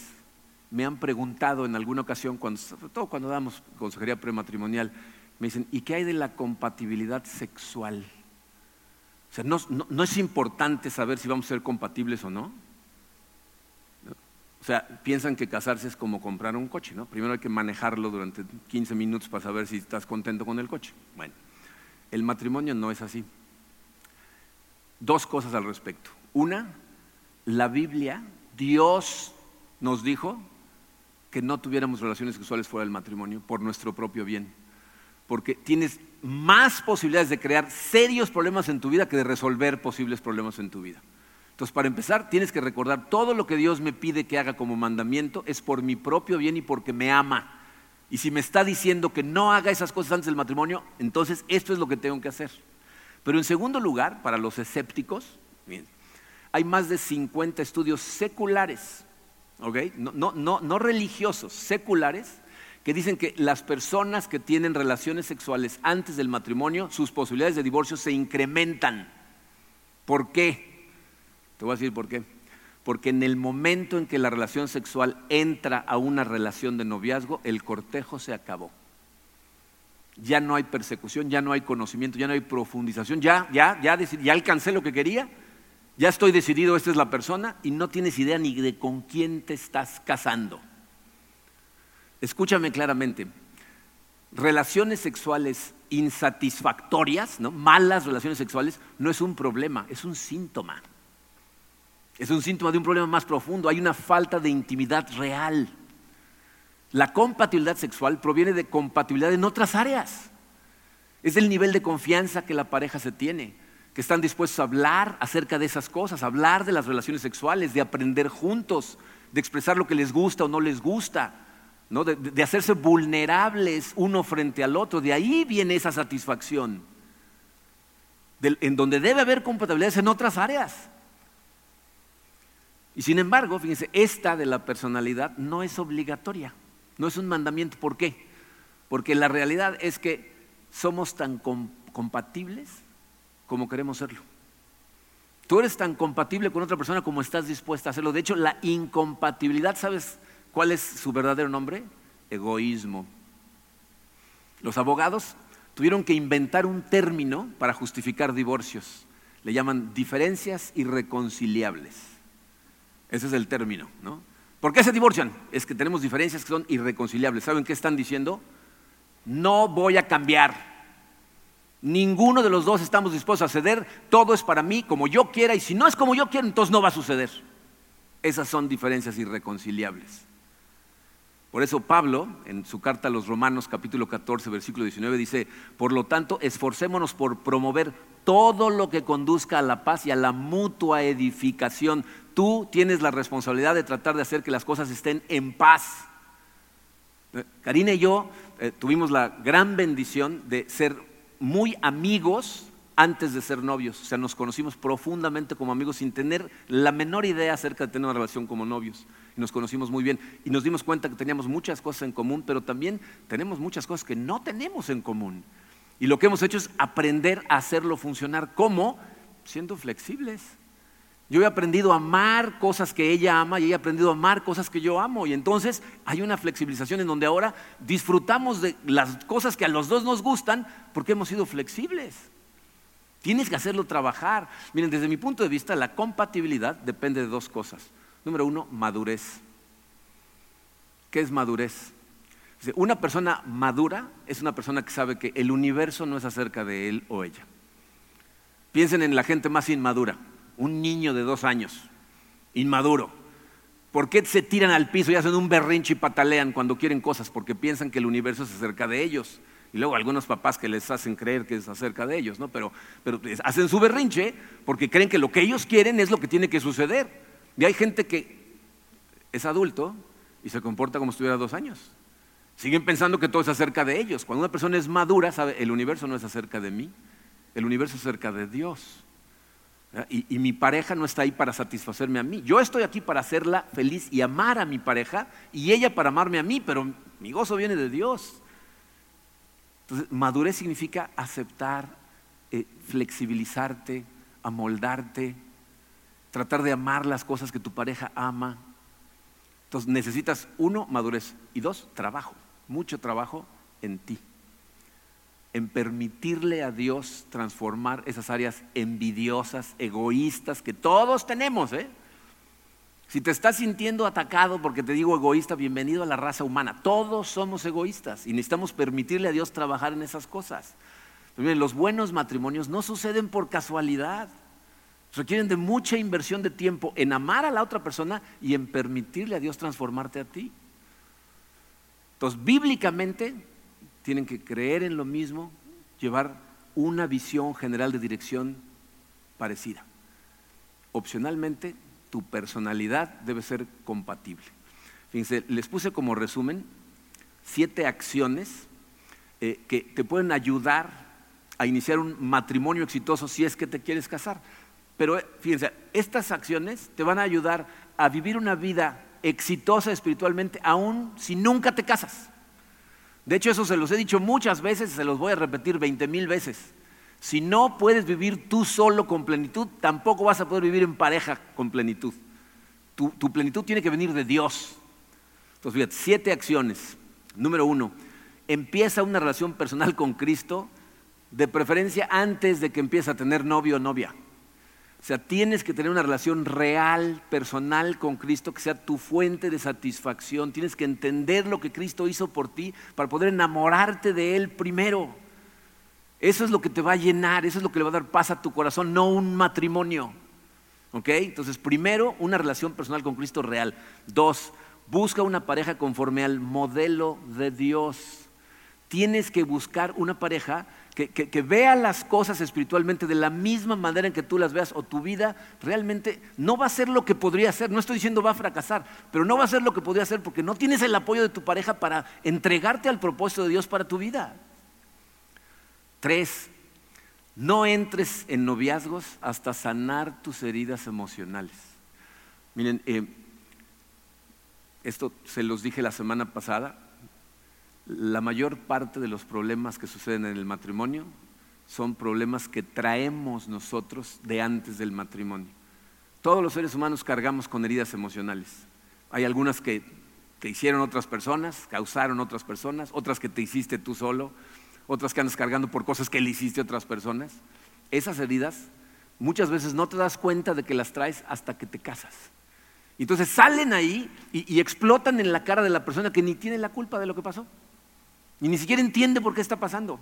me han preguntado en alguna ocasión, cuando, sobre todo cuando damos consejería prematrimonial, me dicen, ¿y qué hay de la compatibilidad sexual? O sea, ¿no, no, no es importante saber si vamos a ser compatibles o no? O sea, piensan que casarse es como comprar un coche, ¿no? Primero hay que manejarlo durante quince minutos para saber si estás contento con el coche. Bueno, el matrimonio no es así. Dos cosas al respecto. Una, la Biblia... Dios nos dijo que no tuviéramos relaciones sexuales fuera del matrimonio por nuestro propio bien, porque tienes más posibilidades de crear serios problemas en tu vida que de resolver posibles problemas en tu vida. Entonces, para empezar, tienes que recordar todo lo que Dios me pide que haga como mandamiento es por mi propio bien y porque me ama. Y si me está diciendo que no haga esas cosas antes del matrimonio, entonces esto es lo que tengo que hacer. Pero en segundo lugar, para los escépticos, bien, hay más de cincuenta estudios seculares, ¿okay? no, no, no, no religiosos, seculares, que dicen que las personas que tienen relaciones sexuales antes del matrimonio, sus posibilidades de divorcio se incrementan. ¿Por qué? Te voy a decir por qué. Porque en el momento en que la relación sexual entra a una relación de noviazgo, el cortejo se acabó. Ya no hay persecución, ya no hay conocimiento, ya no hay profundización, ya, ya, ya, ya alcancé lo que quería. Ya estoy decidido, esta es la persona, y no tienes idea ni de con quién te estás casando. Escúchame claramente. Relaciones sexuales insatisfactorias, ¿no? Malas relaciones sexuales, no es un problema, es un síntoma. Es un síntoma de un problema más profundo. Hay una falta de intimidad real. La compatibilidad sexual proviene de compatibilidad en otras áreas. Es el nivel de confianza que la pareja se tiene, que están dispuestos a hablar acerca de esas cosas, hablar de las relaciones sexuales, de aprender juntos, de expresar lo que les gusta o no les gusta, ¿no? De, de hacerse vulnerables uno frente al otro. De ahí viene esa satisfacción, de, en donde debe haber compatibilidades en otras áreas. Y sin embargo, fíjense, esta de la personalidad no es obligatoria, no es un mandamiento. ¿Por qué? Porque la realidad es que somos tan com- compatibles como queremos serlo. Tú eres tan compatible con otra persona como estás dispuesta a hacerlo. De hecho, la incompatibilidad, ¿sabes cuál es su verdadero nombre? Egoísmo. Los abogados tuvieron que inventar un término para justificar divorcios. Le llaman diferencias irreconciliables. Ese es el término, ¿no? ¿Por qué se divorcian? Es que tenemos diferencias que son irreconciliables. ¿Saben qué están diciendo? No voy a cambiar. Ninguno de los dos estamos dispuestos a ceder. Todo es para mí, como yo quiera. Y si no es como yo quiero, entonces no va a suceder. Esas son diferencias irreconciliables. Por eso Pablo, en su carta a los Romanos, capítulo catorce, versículo diecinueve, dice: por lo tanto, esforcémonos por promover todo lo que conduzca a la paz y a la mutua edificación. Tú tienes la responsabilidad de tratar de hacer que las cosas estén en paz. Karina y yo eh, tuvimos la gran bendición de ser muy amigos antes de ser novios. O sea, nos conocimos profundamente como amigos sin tener la menor idea acerca de tener una relación como novios. Y nos conocimos muy bien y nos dimos cuenta que teníamos muchas cosas en común, pero también tenemos muchas cosas que no tenemos en común. Y lo que hemos hecho es aprender a hacerlo funcionar. ¿Cómo? Siendo flexibles. Yo he aprendido a amar cosas que ella ama y ella ha aprendido a amar cosas que yo amo. Y entonces hay una flexibilización en donde ahora disfrutamos de las cosas que a los dos nos gustan porque hemos sido flexibles. Tienes que hacerlo trabajar. Miren, desde mi punto de vista, la compatibilidad depende de dos cosas. Número uno, madurez. ¿Qué es madurez? Una persona madura es una persona que sabe que el universo no es acerca de él o ella. Piensen en la gente más inmadura. Un niño de dos años, inmaduro. ¿Por qué se tiran al piso y hacen un berrinche y patalean cuando quieren cosas? Porque piensan que el universo es acerca de ellos. Y luego algunos papás que les hacen creer que es acerca de ellos, ¿no? Pero, pero hacen su berrinche porque creen que lo que ellos quieren es lo que tiene que suceder. Y hay gente que es adulto y se comporta como si tuviera dos años. Siguen pensando que todo es acerca de ellos. Cuando una persona es madura, sabe, el universo no es acerca de mí, el universo es acerca de Dios. Y, y mi pareja no está ahí para satisfacerme a mí. Yo estoy aquí para hacerla feliz y amar a mi pareja, y ella para amarme a mí, pero mi gozo viene de Dios. Entonces, madurez significa aceptar, eh, flexibilizarte, amoldarte, tratar de amar las cosas que tu pareja ama. Entonces necesitas, uno, madurez, y dos, trabajo, mucho trabajo en ti, en permitirle a Dios transformar esas áreas envidiosas, egoístas que todos tenemos, ¿eh? Si te estás sintiendo atacado porque te digo egoísta, bienvenido a la raza humana. Todos somos egoístas y necesitamos permitirle a Dios trabajar en esas cosas. Pero miren, los buenos matrimonios no suceden por casualidad. Requieren de mucha inversión de tiempo en amar a la otra persona y en permitirle a Dios transformarte a ti. Entonces, bíblicamente tienen que creer en lo mismo, llevar una visión general de dirección parecida. Opcionalmente, tu personalidad debe ser compatible. Fíjense, les puse como resumen siete acciones eh, que te pueden ayudar a iniciar un matrimonio exitoso si es que te quieres casar. Pero fíjense, estas acciones te van a ayudar a vivir una vida exitosa espiritualmente aún si nunca te casas. De hecho, eso se los he dicho muchas veces y se los voy a repetir veinte mil veces. Si no puedes vivir tú solo con plenitud, tampoco vas a poder vivir en pareja con plenitud. Tu, tu plenitud tiene que venir de Dios. Entonces, fíjate, siete acciones. Número uno, empieza una relación personal con Cristo, de preferencia antes de que empiece a tener novio o novia. O sea, tienes que tener una relación real, personal con Cristo, que sea tu fuente de satisfacción. Tienes que entender lo que Cristo hizo por ti para poder enamorarte de Él primero. Eso es lo que te va a llenar, eso es lo que le va a dar paz a tu corazón, no un matrimonio. ¿Ok? Entonces, primero, una relación personal con Cristo real. Dos, busca una pareja conforme al modelo de Dios. Tienes que buscar una pareja que, que, que vea las cosas espiritualmente de la misma manera en que tú las veas, o tu vida realmente no va a ser lo que podría ser. No estoy diciendo va a fracasar, pero no va a ser lo que podría ser porque no tienes el apoyo de tu pareja para entregarte al propósito de Dios para tu vida. Tres, no entres en noviazgos hasta sanar tus heridas emocionales. Miren, eh, esto se los dije la semana pasada. La mayor parte de los problemas que suceden en el matrimonio son problemas que traemos nosotros de antes del matrimonio. Todos los seres humanos cargamos con heridas emocionales. Hay algunas que, que hicieron otras personas, causaron otras personas, otras que te hiciste tú solo, otras que andas cargando por cosas que le hiciste a otras personas. Esas heridas muchas veces no te das cuenta de que las traes hasta que te casas. Entonces salen ahí y, y explotan en la cara de la persona que ni tiene la culpa de lo que pasó. Y ni siquiera entiende por qué está pasando.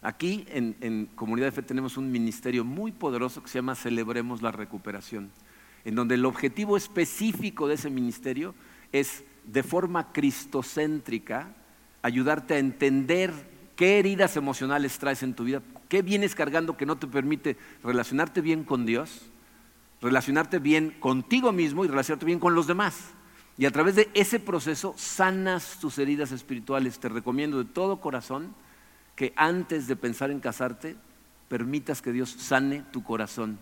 Aquí en, en Comunidad de Fe tenemos un ministerio muy poderoso que se llama Celebremos la Recuperación, en donde el objetivo específico de ese ministerio es, de forma cristocéntrica, ayudarte a entender qué heridas emocionales traes en tu vida, qué vienes cargando que no te permite relacionarte bien con Dios, relacionarte bien contigo mismo y relacionarte bien con los demás. Y a través de ese proceso sanas tus heridas espirituales. Te recomiendo de todo corazón que antes de pensar en casarte, permitas que Dios sane tu corazón.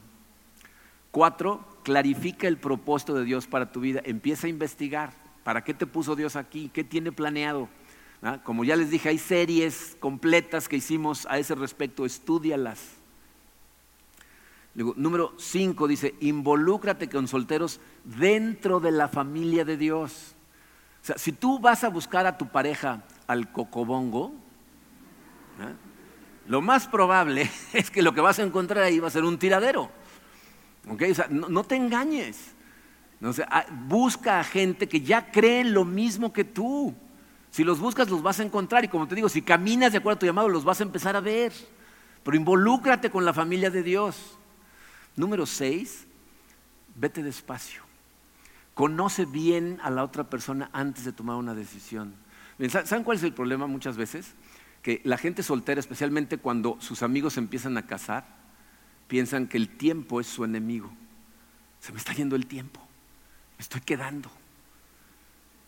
Cuatro, clarifica el propósito de Dios para tu vida. Empieza a investigar. ¿Para qué te puso Dios aquí? ¿Qué tiene planeado? ¿Ah? Como ya les dije, hay series completas que hicimos a ese respecto. Estúdialas. Número cinco dice, involúcrate con solteros dentro de la familia de Dios. O sea, si tú vas a buscar a tu pareja al cocobongo, ¿eh? lo más probable es que lo que vas a encontrar ahí va a ser un tiradero. ¿Okay? O sea, no, no te engañes. O sea, busca a gente que ya cree en lo mismo que tú. Si los buscas, los vas a encontrar. Y como te digo, si caminas de acuerdo a tu llamado, los vas a empezar a ver. Pero involúcrate con la familia de Dios. Número seis, vete despacio. Conoce bien a la otra persona antes de tomar una decisión. ¿Saben cuál es el problema muchas veces? Que la gente soltera, especialmente cuando sus amigos se empiezan a casar, piensan que el tiempo es su enemigo. Se me está yendo el tiempo, me estoy quedando.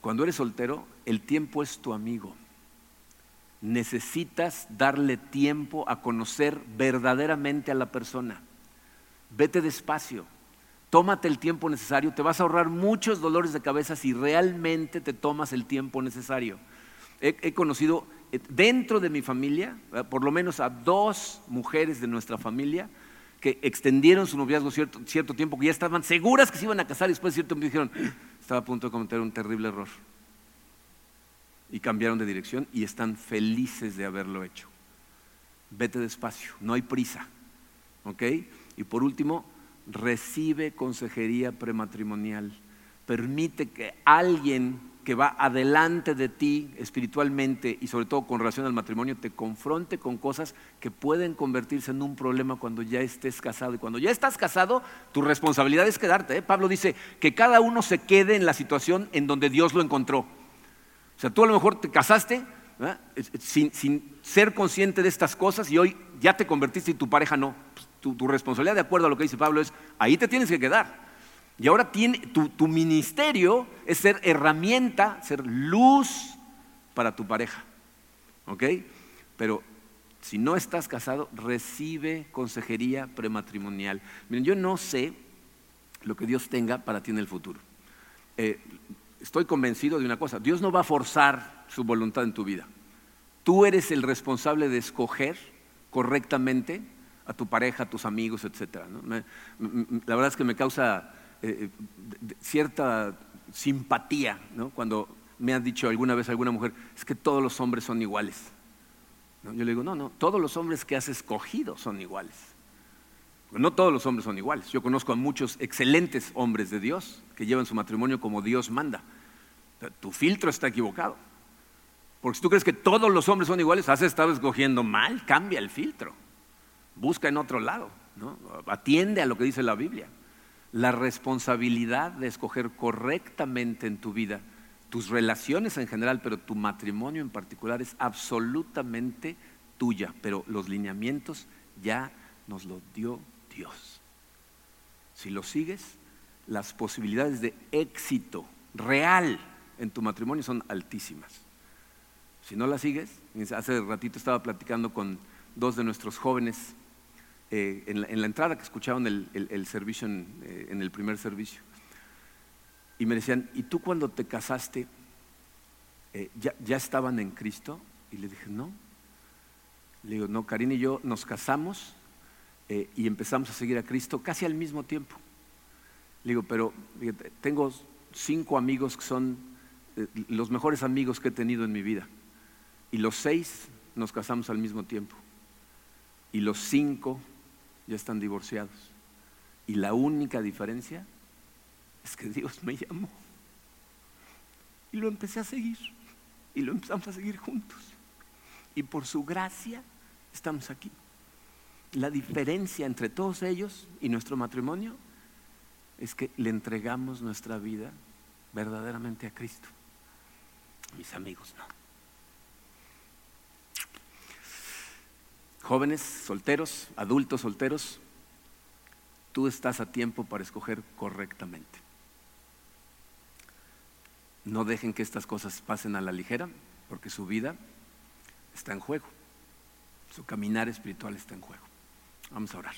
Cuando eres soltero, el tiempo es tu amigo. Necesitas darle tiempo a conocer verdaderamente a la persona. Vete despacio, tómate el tiempo necesario, te vas a ahorrar muchos dolores de cabeza si realmente te tomas el tiempo necesario. He, he conocido dentro de mi familia, por lo menos a dos mujeres de nuestra familia que extendieron su noviazgo cierto, cierto tiempo, que ya estaban seguras que se iban a casar y después de cierto tiempo dijeron, estaba a punto de cometer un terrible error. Y cambiaron de dirección y están felices de haberlo hecho. Vete despacio, no hay prisa. ¿Ok? Y por último, recibe consejería prematrimonial. Permite que alguien que va adelante de ti espiritualmente y sobre todo con relación al matrimonio te confronte con cosas que pueden convertirse en un problema cuando ya estés casado. Y cuando ya estás casado, tu responsabilidad es quedarte, ¿eh? Pablo dice que cada uno se quede en la situación en donde Dios lo encontró. O sea, tú a lo mejor te casaste sin, sin ser consciente de estas cosas y hoy ya te convertiste y tu pareja no. Tu, tu responsabilidad, de acuerdo a lo que dice Pablo, es ahí te tienes que quedar. Y ahora tiene, tu, tu ministerio es ser herramienta, ser luz para tu pareja. ¿Ok? Pero si no estás casado, recibe consejería prematrimonial. Miren, yo no sé lo que Dios tenga para ti en el futuro. Eh, estoy convencido de una cosa: Dios no va a forzar su voluntad en tu vida. Tú eres el responsable de escoger correctamente a tu pareja, a tus amigos, etcétera, ¿no? Me, me, la verdad es que me causa eh, cierta simpatía, ¿no? Cuando me ha dicho alguna vez alguna mujer, es que todos los hombres son iguales, ¿no? Yo le digo, no, no, todos los hombres que has escogido son iguales. No todos los hombres son iguales. Yo conozco a muchos excelentes hombres de Dios que llevan su matrimonio como Dios manda. Tu filtro está equivocado. Porque si tú crees que todos los hombres son iguales, has estado escogiendo mal, cambia el filtro. Busca en otro lado, ¿no? Atiende a lo que dice la Biblia. La responsabilidad de escoger correctamente en tu vida, tus relaciones en general, pero tu matrimonio en particular, es absolutamente tuya. Pero los lineamientos ya nos los dio Dios. Si los sigues, las posibilidades de éxito real en tu matrimonio son altísimas. Si no la sigues, hace ratito estaba platicando con dos de nuestros jóvenes eh, en, la, en la entrada que escucharon el, el, el servicio, en, eh, en el primer servicio. Y me decían, ¿y tú cuando te casaste eh, ya, ya estaban en Cristo? Y le dije, no. Le digo, no, Karina y yo nos casamos eh, y empezamos a seguir a Cristo casi al mismo tiempo. Le digo, pero fíjate, tengo cinco amigos que son eh, los mejores amigos que he tenido en mi vida. Y los seis nos casamos al mismo tiempo. Y los cinco ya están divorciados. Y la única diferencia es que Dios me llamó. Y lo empecé a seguir. Y lo empezamos a seguir juntos. Y por su gracia estamos aquí. La diferencia entre todos ellos y nuestro matrimonio es que le entregamos nuestra vida verdaderamente a Cristo. Mis amigos, no. Jóvenes, solteros, adultos, solteros, tú estás a tiempo para escoger correctamente. No dejen que estas cosas pasen a la ligera, porque su vida está en juego. Su caminar espiritual está en juego. Vamos a orar.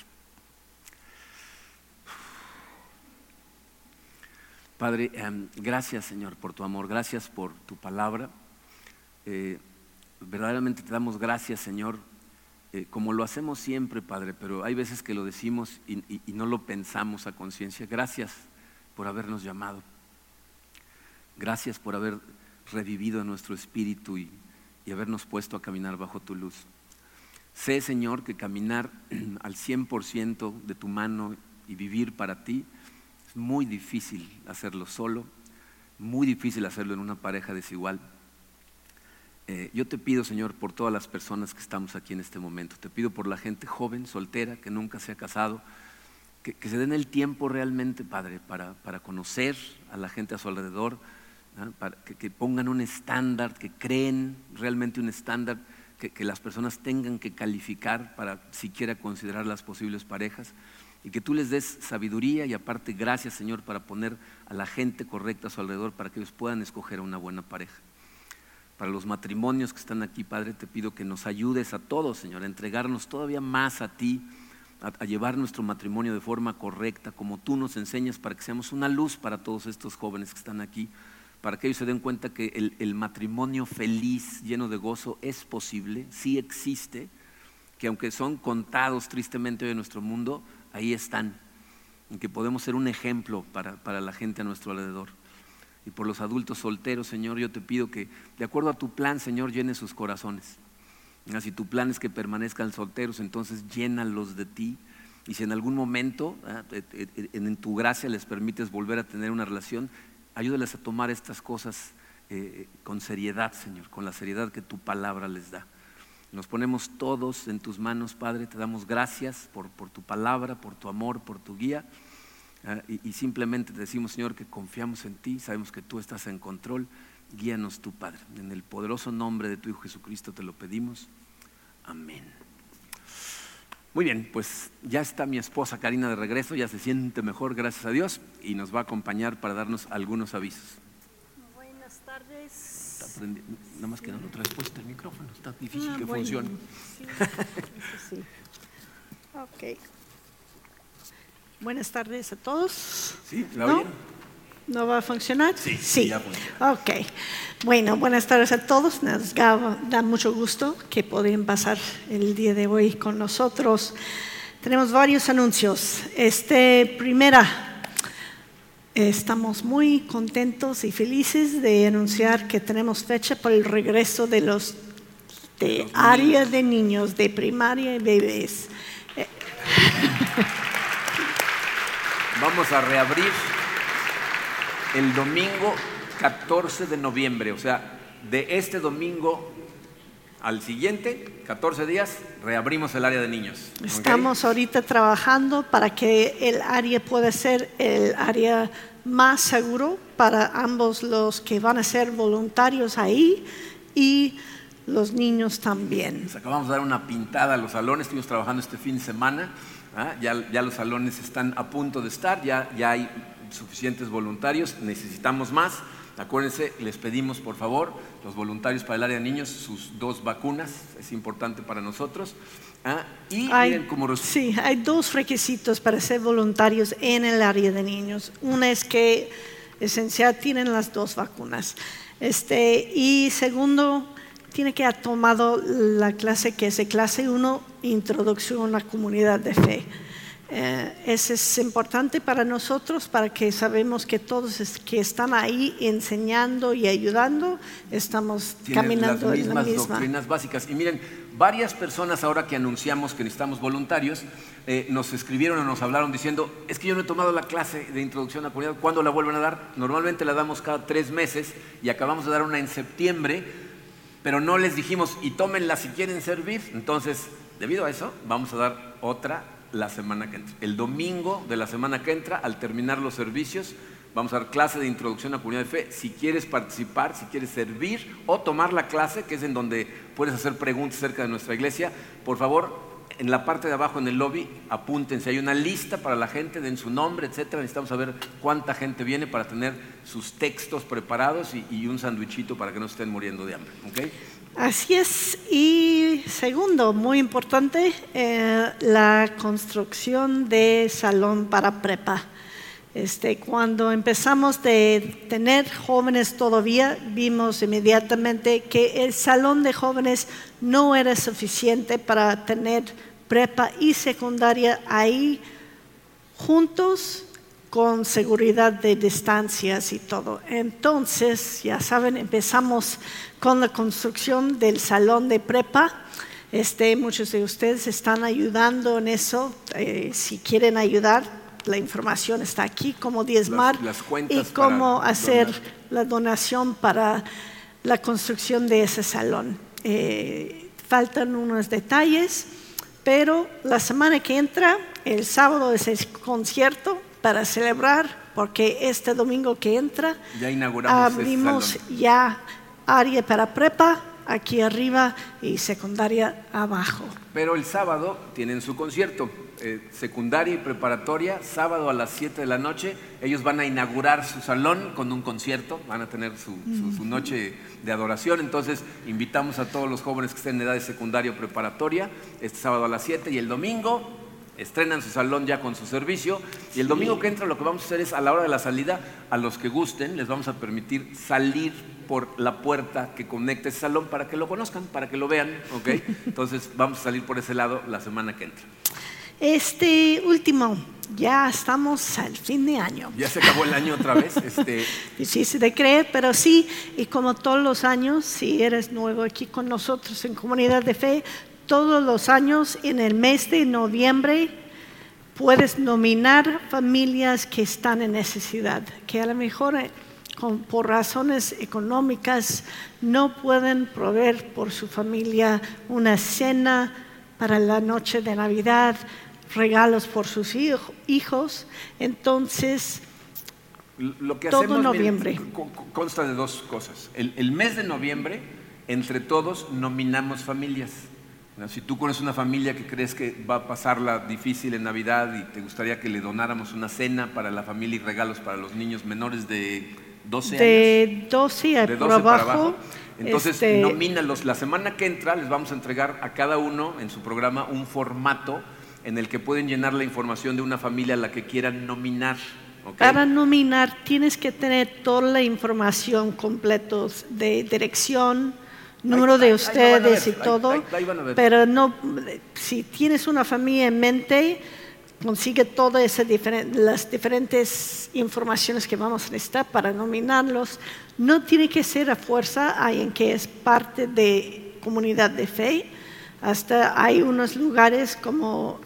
Padre, eh, gracias, Señor, por tu amor. Gracias por tu palabra. Eh, verdaderamente te damos gracias, Señor, Eh, como lo hacemos siempre, Padre, pero hay veces que lo decimos y, y, y no lo pensamos a conciencia. Gracias por habernos llamado. Gracias por haber revivido nuestro espíritu y, y habernos puesto a caminar bajo tu luz. Sé, Señor, que caminar al cien por ciento de tu mano y vivir para ti es muy difícil hacerlo solo, muy difícil hacerlo en una pareja desigual. Eh, yo te pido, Señor, por todas las personas que estamos aquí en este momento. Te pido por la gente joven, soltera, que nunca se ha casado, que, que se den el tiempo realmente, Padre, para, para conocer a la gente a su alrededor, ¿no? Para que, que pongan un estándar, que creen realmente un estándar, que, que las personas tengan que calificar para siquiera considerar las posibles parejas, y que tú les des sabiduría y aparte gracias, Señor, para poner a la gente correcta a su alrededor para que ellos puedan escoger a una buena pareja. Para los matrimonios que están aquí, Padre, te pido que nos ayudes a todos, Señor, a entregarnos todavía más a ti, a, a llevar nuestro matrimonio de forma correcta, como tú nos enseñas, para que seamos una luz para todos estos jóvenes que están aquí, para que ellos se den cuenta que el, el matrimonio feliz, lleno de gozo, es posible, sí existe, que aunque son contados tristemente hoy en nuestro mundo, ahí están, y que podemos ser un ejemplo para, para la gente a nuestro alrededor. Y por los adultos solteros, Señor, yo te pido que de acuerdo a tu plan, Señor, llene sus corazones. Si tu plan es que permanezcan solteros, entonces llénalos de ti. Y si en algún momento en tu gracia les permites volver a tener una relación, ayúdales a tomar estas cosas eh, con seriedad, Señor, con la seriedad que tu palabra les da. Nos ponemos todos en tus manos, Padre. Te damos gracias por, por tu palabra, por tu amor, por tu guía. Uh, y, y simplemente te decimos, Señor, que confiamos en ti, sabemos que tú estás en control, guíanos tu Padre. En el poderoso nombre de tu Hijo Jesucristo te lo pedimos. Amén. Muy bien, pues ya está mi esposa Karina de regreso, ya se siente mejor, gracias a Dios, y nos va a acompañar para darnos algunos avisos. Buenas tardes. Está prendiendo, nada más que no lo traes puesto el micrófono, está difícil ah, que bueno, funcione. Sí, sí. Ok. Buenas tardes a todos. Sí, ¿la ¿No? ¿No va a funcionar? Sí, sí. Ya funciona. Ok. Bueno, buenas tardes a todos. Nos da mucho gusto que pueden pasar el día de hoy con nosotros. Tenemos varios anuncios. Este, primera, estamos muy contentos y felices de anunciar que tenemos fecha para el regreso de los de área de niños de primaria y bebés. Vamos a reabrir el domingo catorce de noviembre, o sea, de este domingo al siguiente, catorce días, reabrimos el área de niños. Estamos, ¿okay?, ahorita trabajando para que el área pueda ser el área más seguro para ambos los que van a ser voluntarios ahí y los niños también. Les acabamos de dar una pintada a los salones, estuvimos trabajando este fin de semana, ¿ah? ya, ya los salones están a punto de estar, ya, ya hay suficientes voluntarios, necesitamos más. Acuérdense, les pedimos por favor, los voluntarios para el área de niños, sus dos vacunas, es importante para nosotros. ¿Ah? Y hay, miren cómo... Sí, hay dos requisitos para ser voluntarios en el área de niños. Una es que esencial tienen las dos vacunas. Este, y segundo, tiene que haber tomado la clase que es clase uno, Introducción a la Comunidad de Fe. Eh, eso es importante para nosotros, para que sabemos que todos es, que están ahí enseñando y ayudando, estamos caminando en la misma. Tienen las mismas doctrinas básicas. Y miren, varias personas ahora que anunciamos que necesitamos voluntarios, eh, nos escribieron o nos hablaron diciendo, es que yo no he tomado la clase de introducción a la comunidad, ¿cuándo la vuelven a dar? Normalmente la damos cada tres meses y acabamos de dar una en septiembre, pero no les dijimos, y tómenla si quieren servir. Entonces, debido a eso, vamos a dar otra la semana que entra. El domingo de la semana que entra, al terminar los servicios, vamos a dar clase de introducción a la comunidad de fe. Si quieres participar, si quieres servir o tomar la clase, que es en donde puedes hacer preguntas acerca de nuestra iglesia, por favor, en la parte de abajo en el lobby, apúntense. Hay una lista para la gente, den su nombre, etcétera. Necesitamos saber cuánta gente viene para tener sus textos preparados y, y un sandwichito para que no estén muriendo de hambre. ¿Okay? Así es. Y segundo, muy importante, eh, la construcción de salón para prepa. Este, cuando empezamos de tener jóvenes todavía, vimos inmediatamente que el salón de jóvenes no era suficiente para tener prepa y secundaria ahí juntos, con seguridad de distancias y todo. Entonces, ya saben, empezamos con la construcción del salón de prepa. Este, muchos de ustedes están ayudando en eso. Eh, si quieren ayudar, la información está aquí, cómo diezmar las, las y cómo hacer donar. La donación para la construcción de ese salón. Eh, faltan unos detalles, pero la semana que entra, el sábado es el concierto, para celebrar, porque este domingo que entra ya inauguramos, abrimos este salón. Ya área para prepa aquí arriba y secundaria abajo. Pero el sábado tienen su concierto, eh, secundaria y preparatoria, sábado a las siete de la noche. Ellos van a inaugurar su salón con un concierto, van a tener su, su, su noche de adoración. Entonces invitamos a todos los jóvenes que estén en edad de secundaria o preparatoria, este sábado a las siete, y el domingo estrenan su salón ya con su servicio. Y el domingo que entra lo que vamos a hacer es, a la hora de la salida, a los que gusten les vamos a permitir salir por la puerta que conecta ese salón para que lo conozcan, para que lo vean, ¿okay? Entonces vamos a salir por ese lado la semana que entra. Este último, ya estamos al fin de año. Ya se acabó el año otra vez. Este... Difícil de creer, pero sí. Y como todos los años, si eres nuevo aquí con nosotros en Comunidad de Fe, todos los años, en el mes de noviembre, puedes nominar familias que están en necesidad, que a lo mejor con, por razones económicas no pueden proveer por su familia una cena para la noche de Navidad, regalos por sus hijo, hijos. Entonces, lo que todo hacemos, noviembre. Miren, consta de dos cosas. El, el mes de noviembre, entre todos, nominamos familias. Si tú conoces una familia que crees que va a pasarla difícil en Navidad y te gustaría que le donáramos una cena para la familia y regalos para los niños menores de doce años. De doce, de doce para abajo. abajo. Entonces, este... nomínalos. La semana que entra les vamos a entregar a cada uno en su programa un formato en el que pueden llenar la información de una familia a la que quieran nominar. Okay. Para nominar tienes que tener toda la información completa de dirección, número ahí, de ustedes ver, y todo, ahí, ahí, ahí pero no, si tienes una familia en mente, consigue todas diferent, las diferentes informaciones que vamos a necesitar para nominarlos. No tiene que ser a fuerza alguien que es parte de Comunidad de Fe. Hasta hay unos lugares como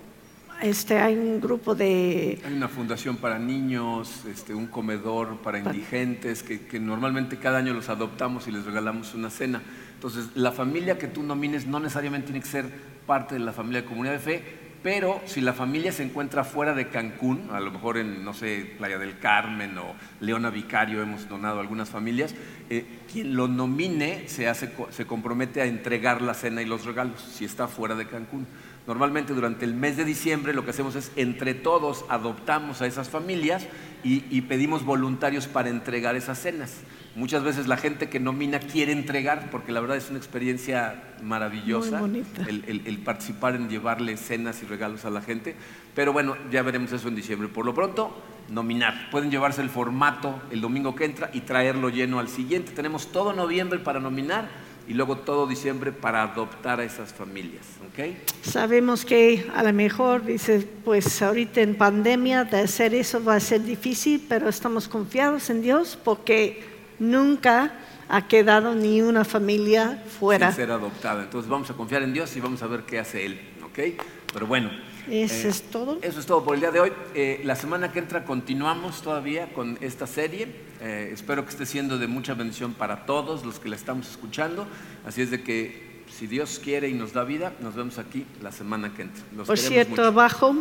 este, hay un grupo de... Hay una fundación para niños, este, un comedor para indigentes, que, que normalmente cada año los adoptamos y les regalamos una cena. Entonces, la familia que tú nomines no necesariamente tiene que ser parte de la familia de Comunidad de Fe, pero si la familia se encuentra fuera de Cancún, a lo mejor en, no sé, Playa del Carmen o Leona Vicario, hemos donado a algunas familias, eh, quien lo nomine se, hace, se compromete a entregar la cena y los regalos, si está fuera de Cancún. Normalmente durante el mes de diciembre lo que hacemos es entre todos adoptamos a esas familias y, y pedimos voluntarios para entregar esas cenas. Muchas veces la gente que nomina quiere entregar porque la verdad es una experiencia maravillosa el, el, el participar en llevarle cenas y regalos a la gente. Pero bueno, ya veremos eso en diciembre. Por lo pronto, nominar. Pueden llevarse el formato el domingo que entra y traerlo lleno al siguiente. Tenemos todo noviembre para nominar. Y luego todo diciembre para adoptar a esas familias, ¿ok? Sabemos que a lo mejor, dice, pues ahorita en pandemia de hacer eso va a ser difícil, pero estamos confiados en Dios porque nunca ha quedado ni una familia fuera. Sin ser adoptada. Entonces vamos a confiar en Dios y vamos a ver qué hace Él, ¿ok? Pero bueno. ¿Eso eh, es todo? Eso es todo por el día de hoy. Eh, la semana que entra continuamos todavía con esta serie. Eh, espero que esté siendo de mucha bendición para todos los que la estamos escuchando. Así es de que si Dios quiere y nos da vida, nos vemos aquí la semana que entra. Los por cierto, mucho. Abajo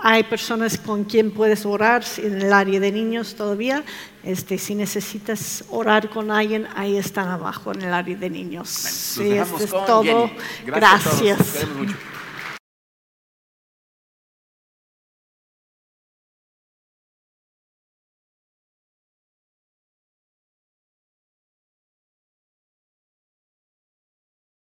hay personas con quien puedes orar en el área de niños todavía. Este, si necesitas orar con alguien, ahí están abajo en el área de niños. Bueno, sí, esto es todo. Jenny. Gracias. Gracias.